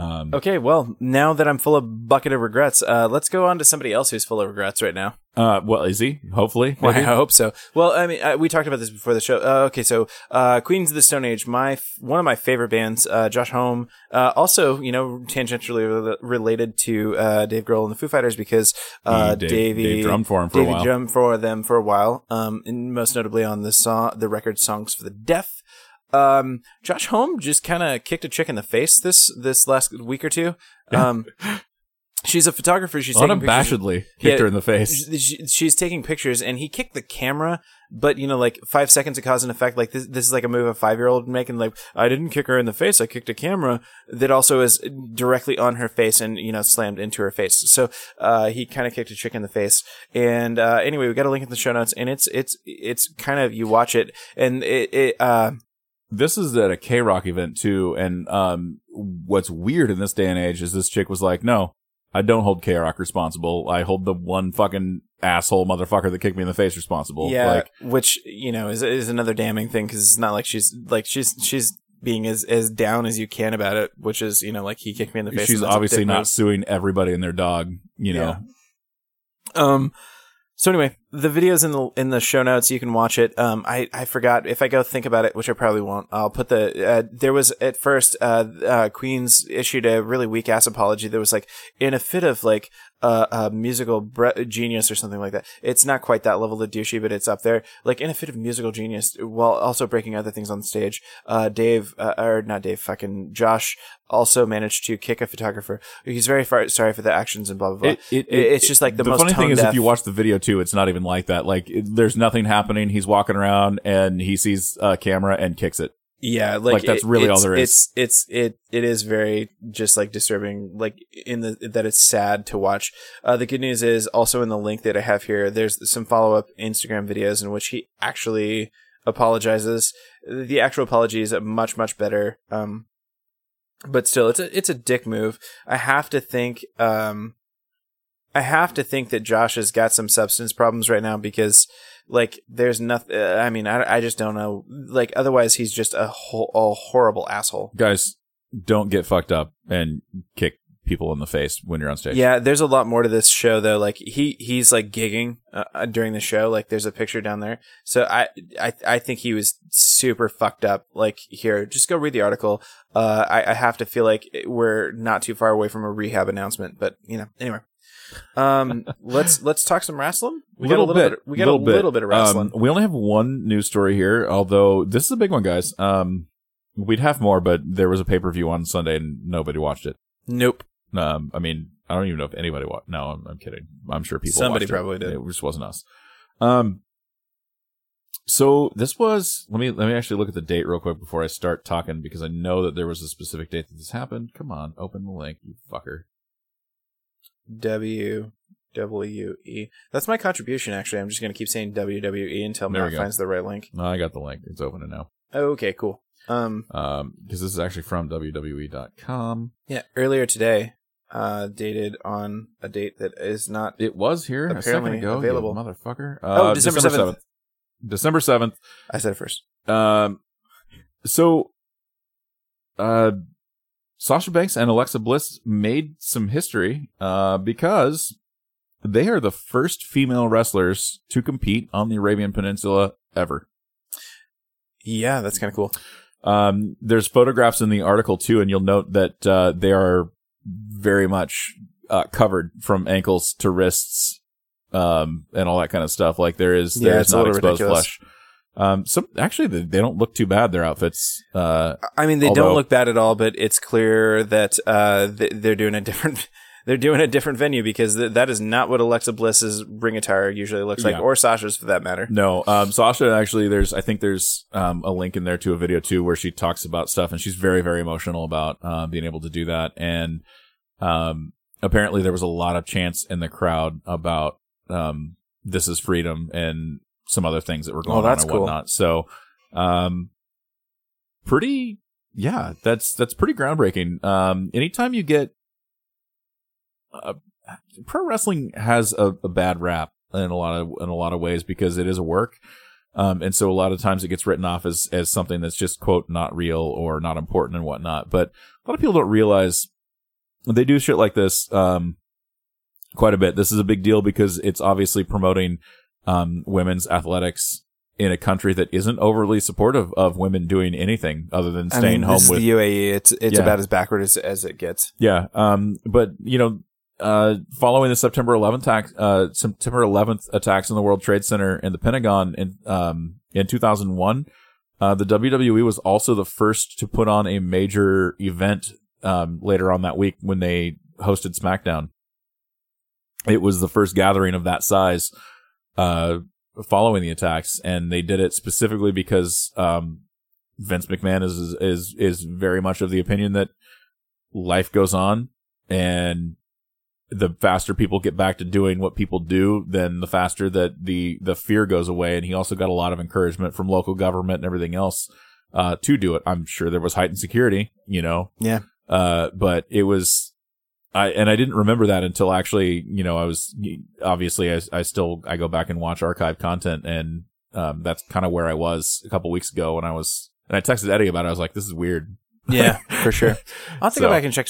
Okay, well, now that I'm full of bucket of regrets, let's go on to somebody else who's full of regrets right now. Well, is he? Hopefully. Well, I hope so. Well, I mean, we talked about this before the show. Okay, so Queens of the Stone Age, one of my favorite bands, Josh Homme, also, you know, tangentially related to Dave Grohl and the Foo Fighters because Dave drummed for him for a while. Dave drummed for them for a while, and most notably on the record Songs for the Deaf. Josh Homme just kind of kicked a chick in the face this last week or two. She's a photographer. She's unabashedly kicked her in the face. She's taking pictures, and he kicked the camera. But you know, like 5 seconds of cause and effect. Like this is like a move a 5-year-old would make, and like I didn't kick her in the face. I kicked a camera that also is directly on her face, and you know, slammed into her face. So he kind of kicked a chick in the face. And anyway, we got a link in the show notes, and it's kind of, you watch it, and it. This is at a K-Rock event too, and what's weird in this day and age is this chick was like, "No, I don't hold K-Rock responsible. I hold the one fucking asshole motherfucker that kicked me in the face responsible." Yeah, like, which you know is another damning thing because it's not like she's being as down as you can about it, which is you know like he kicked me in the face. She's obviously not suing everybody and their dog, you know. Yeah. So anyway, the video's in the show notes. You can watch it. I forgot if I go think about it, which I probably won't. I'll put there was at first, Queens issued a really weak ass apology. There was like in a fit of like, musical genius or something like that. It's not quite that level of douchey, but it's up there. Like in a fit of musical genius while also breaking other things on stage. Josh also managed to kick a photographer. He's very sorry for the actions and blah, blah, blah. It's just like the most funny thing is if you watch the video too, it's not even like that. Like there's nothing happening. He's walking around and he sees a camera and kicks it. Yeah, like that's really all there is. It is very just like disturbing, like that it's sad to watch. The good news is also in the link that I have here. There's some follow up Instagram videos in which he actually apologizes. The actual apology is much better. But still, it's a dick move. I have to think that Josh has got some substance problems right now because, like, there's nothing. I mean, I just don't know. Like, otherwise, he's just a horrible asshole. Guys, don't get fucked up and kick people in the face when you're on stage. Yeah, there's a lot more to this show though. Like he's like gigging during the show. Like there's a picture down there. So I think he was super fucked up. Like here, just go read the article. I have to feel like we're not too far away from a rehab announcement. But you know, anyway. Let's talk some wrestling. We got a little bit of wrestling. We only have one news story here, although this is a big one, guys. We'd have more, but there was a pay-per-view on Sunday and nobody watched it. Nope. I mean, I don't even know if anybody watched. No, I'm kidding. I'm sure people. Somebody probably did. It just wasn't us. So this was. Let me actually look at the date real quick before I start talking because I know that there was a specific date that this happened. Come on, open the link, you fucker. WWE. That's my contribution, actually. I'm just going to keep saying WWE until Matt finds the right link. No, I got the link. It's open now. Okay, cool. Because this is actually from WWE.com. Yeah, earlier today, dated on a date that is not. It was here apparently ago, available, you motherfucker. December 7th. December 7th. I said it first. So. Sasha Banks and Alexa Bliss made some history because they are the first female wrestlers to compete on the Arabian Peninsula ever. Yeah, that's kind of cool. There's photographs in the article, too, and you'll note that they are very much covered from ankles to wrists, and all that kind of stuff. Like there is not exposed flesh. Actually, they don't look too bad, their outfits. I mean, they don't look bad at all, but it's clear that they're doing a different venue, because that is not what Alexa Bliss's ring attire usually looks like, or Sasha's for that matter. No, Sasha actually, there's a link in there to a video too where she talks about stuff, and she's very, very emotional about being able to do that. And apparently there was a lot of chants in the crowd about this is freedom and some other things that were going on and whatnot. Cool. So, that's pretty groundbreaking. Anytime you get, pro wrestling has a bad rap in a lot of ways because it is a work. And so a lot of times it gets written off as something that's just, quote, not real or not important and whatnot. But a lot of people don't realize they do shit like this, quite a bit. This is a big deal because it's obviously promoting, women's athletics in a country that isn't overly supportive of women doing anything other than staying home. This is the UAE. It's about as backward as it gets. Yeah. But you know, following the September 11th attacks in the World Trade Center and the Pentagon in 2001, the WWE was also the first to put on a major event later on that week when they hosted SmackDown. It was the first gathering of that size following the attacks, and they did it specifically because Vince McMahon is very much of the opinion that life goes on, and the faster people get back to doing what people do, then the faster that the fear goes away. And he also got a lot of encouragement from local government and everything else to do it. I'm sure there was heightened security, you know. Yeah. But it was. I didn't remember that until actually, you know, I go back and watch archive content, and that's kind of where I was a couple weeks ago when I texted Eddie about it. I was like, this is weird. Yeah, for sure. I'll have to go back and check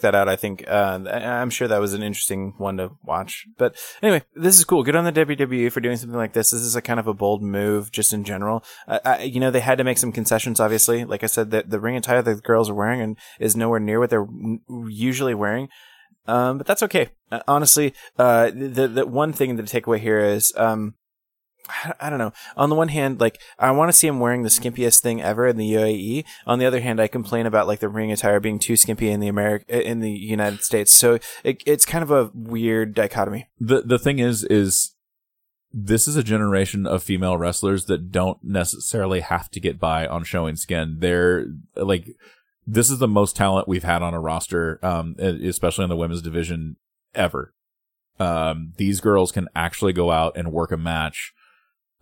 that out. I think I'm sure that was an interesting one to watch. But anyway, this is cool. Good on the WWE for doing something like this. This is a kind of a bold move just in general. They had to make some concessions, obviously. Like I said, the ring attire that the girls are wearing is nowhere near what they're usually wearing. But that's okay. Honestly, the one thing to take away here is I don't know. On the one hand, like, I want to see him wearing the skimpiest thing ever in the UAE. On the other hand, I complain about like the ring attire being too skimpy in the United States. So it's kind of a weird dichotomy. The thing is this is a generation of female wrestlers that don't necessarily have to get by on showing skin. They're like, this is the most talent we've had on a roster, especially in the women's division ever. These girls can actually go out and work a match.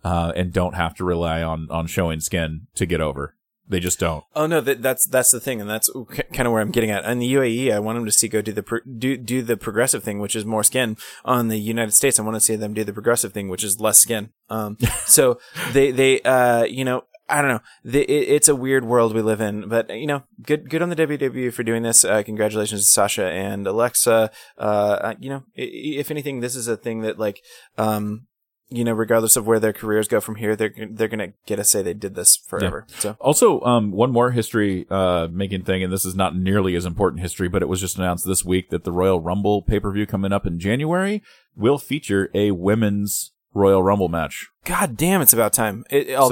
And don't have to rely on showing skin to get over. They just don't. Oh no, that's the thing, and that's kind of where I'm getting at. In the UAE, I want them to do the progressive thing, which is more skin. On the United States, I want to see them do the progressive thing, which is less skin. So they I don't know. It's a weird world we live in, but you know, good on the WWE for doing this. Congratulations to Sasha and Alexa. If anything, this is a thing that regardless of where their careers go from here, they're going to get to say they did this forever. Yeah. So also, one more history, making thing, and this is not nearly as important history, but it was just announced this week that the Royal Rumble pay-per-view coming up in January will feature a women's Royal Rumble match. God damn, it's about time. How's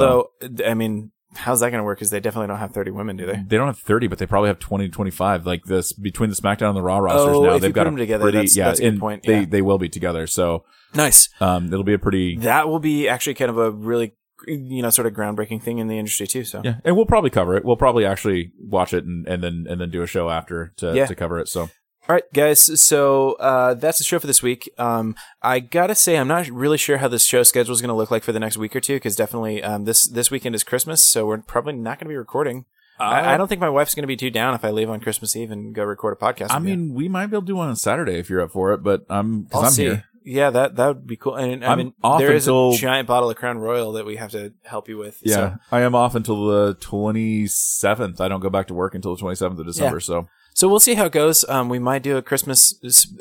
that going to work? Because they definitely don't have 30 women, do they? They don't have 30, but they probably have 20 to 25. Like this, between the SmackDown and the Raw rosters now, they've got them together. That's a good point. Yeah. They will be together. So nice. It'll be that will be actually kind of a really, sort of groundbreaking thing in the industry too. So yeah, and we'll probably cover it. We'll probably actually watch it and then do a show after to cover it. So. All right, guys. So that's the show for this week. I gotta say, I'm not really sure how this show schedule is going to look like for the next week or two, because definitely this weekend is Christmas, so we're probably not going to be recording. I don't think my wife's going to be too down if I leave on Christmas Eve and go record a podcast. We might be able to do one on Saturday if you're up for it, but I'm here. Yeah, that would be cool. And I mean, there is a giant bottle of Crown Royal that we have to help you with. Yeah, so. I am off until the 27th. I don't go back to work until the 27th of December. Yeah. So. So we'll see how it goes. We might do a Christmas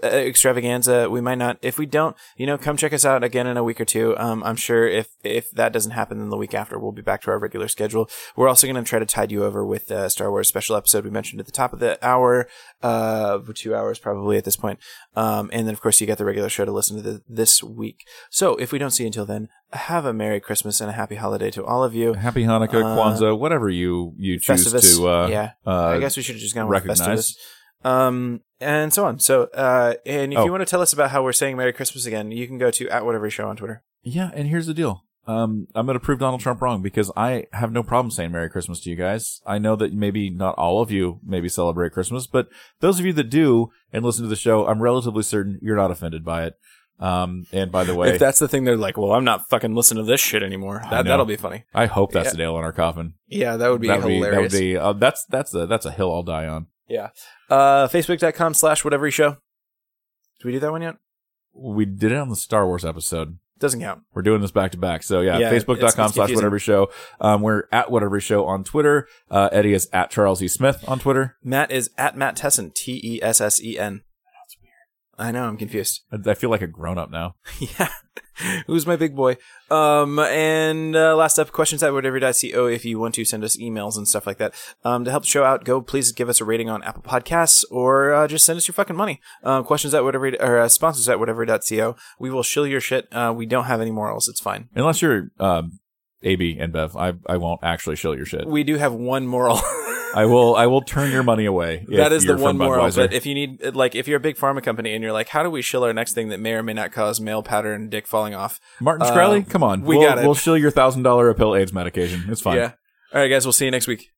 extravaganza. We might not. If we don't, come check us out again in a week or two. I'm sure if that doesn't happen, then the week after we'll be back to our regular schedule. We're also going to try to tide you over with a Star Wars special episode we mentioned at the top of the hour, 2 hours probably at this point. And then, of course, you got the regular show to listen to this week. So if we don't see you until then, have a Merry Christmas and a Happy Holiday to all of you. Happy Hanukkah, Kwanzaa, whatever you choose Festivus, to I guess we should have just gone with Festivus. And so on. So, and if you want to tell us about how we're saying Merry Christmas again, you can go to @whatevershow on Twitter. Yeah, and here's the deal. I'm going to prove Donald Trump wrong because I have no problem saying Merry Christmas to you guys. I know that maybe not all of you maybe celebrate Christmas, but those of you that do and listen to the show, I'm relatively certain you're not offended by it. And by the way, if that's the thing, they're like, well, I'm not fucking listening to this shit anymore. That'll be funny. I hope that's the nail in our coffin. Yeah, that would be hilarious. That's a hill I'll die on. Yeah. Facebook.com/whatevershow. Did we do that one yet? We did it on the Star Wars episode. Doesn't count. We're doing this back to back. So yeah Facebook.com/whatevershow. We're @whatevershow on Twitter. Eddie is @CharlesESmith on Twitter. Matt is @MattTessen, TESSEN. I know, I'm confused. I feel like a grown-up now. Yeah. Who's my big boy? And last up, questions@whatever.co if you want to send us emails and stuff like that. To help the show out, please give us a rating on Apple Podcasts or just send us your fucking money. Sponsors@whatever.co. We will shill your shit. We don't have any morals. It's fine. Unless you're AB and Bev. I won't actually shill your shit. We do have one moral. I will turn your money away. That is the one moral. But if you need, if you're a big pharma company and you're like, how do we shill our next thing that may or may not cause male pattern dick falling off? Martin Shkreli, come on, we'll shill your $1,000 a pill AIDS medication. It's fine. Yeah. All right, guys, we'll see you next week.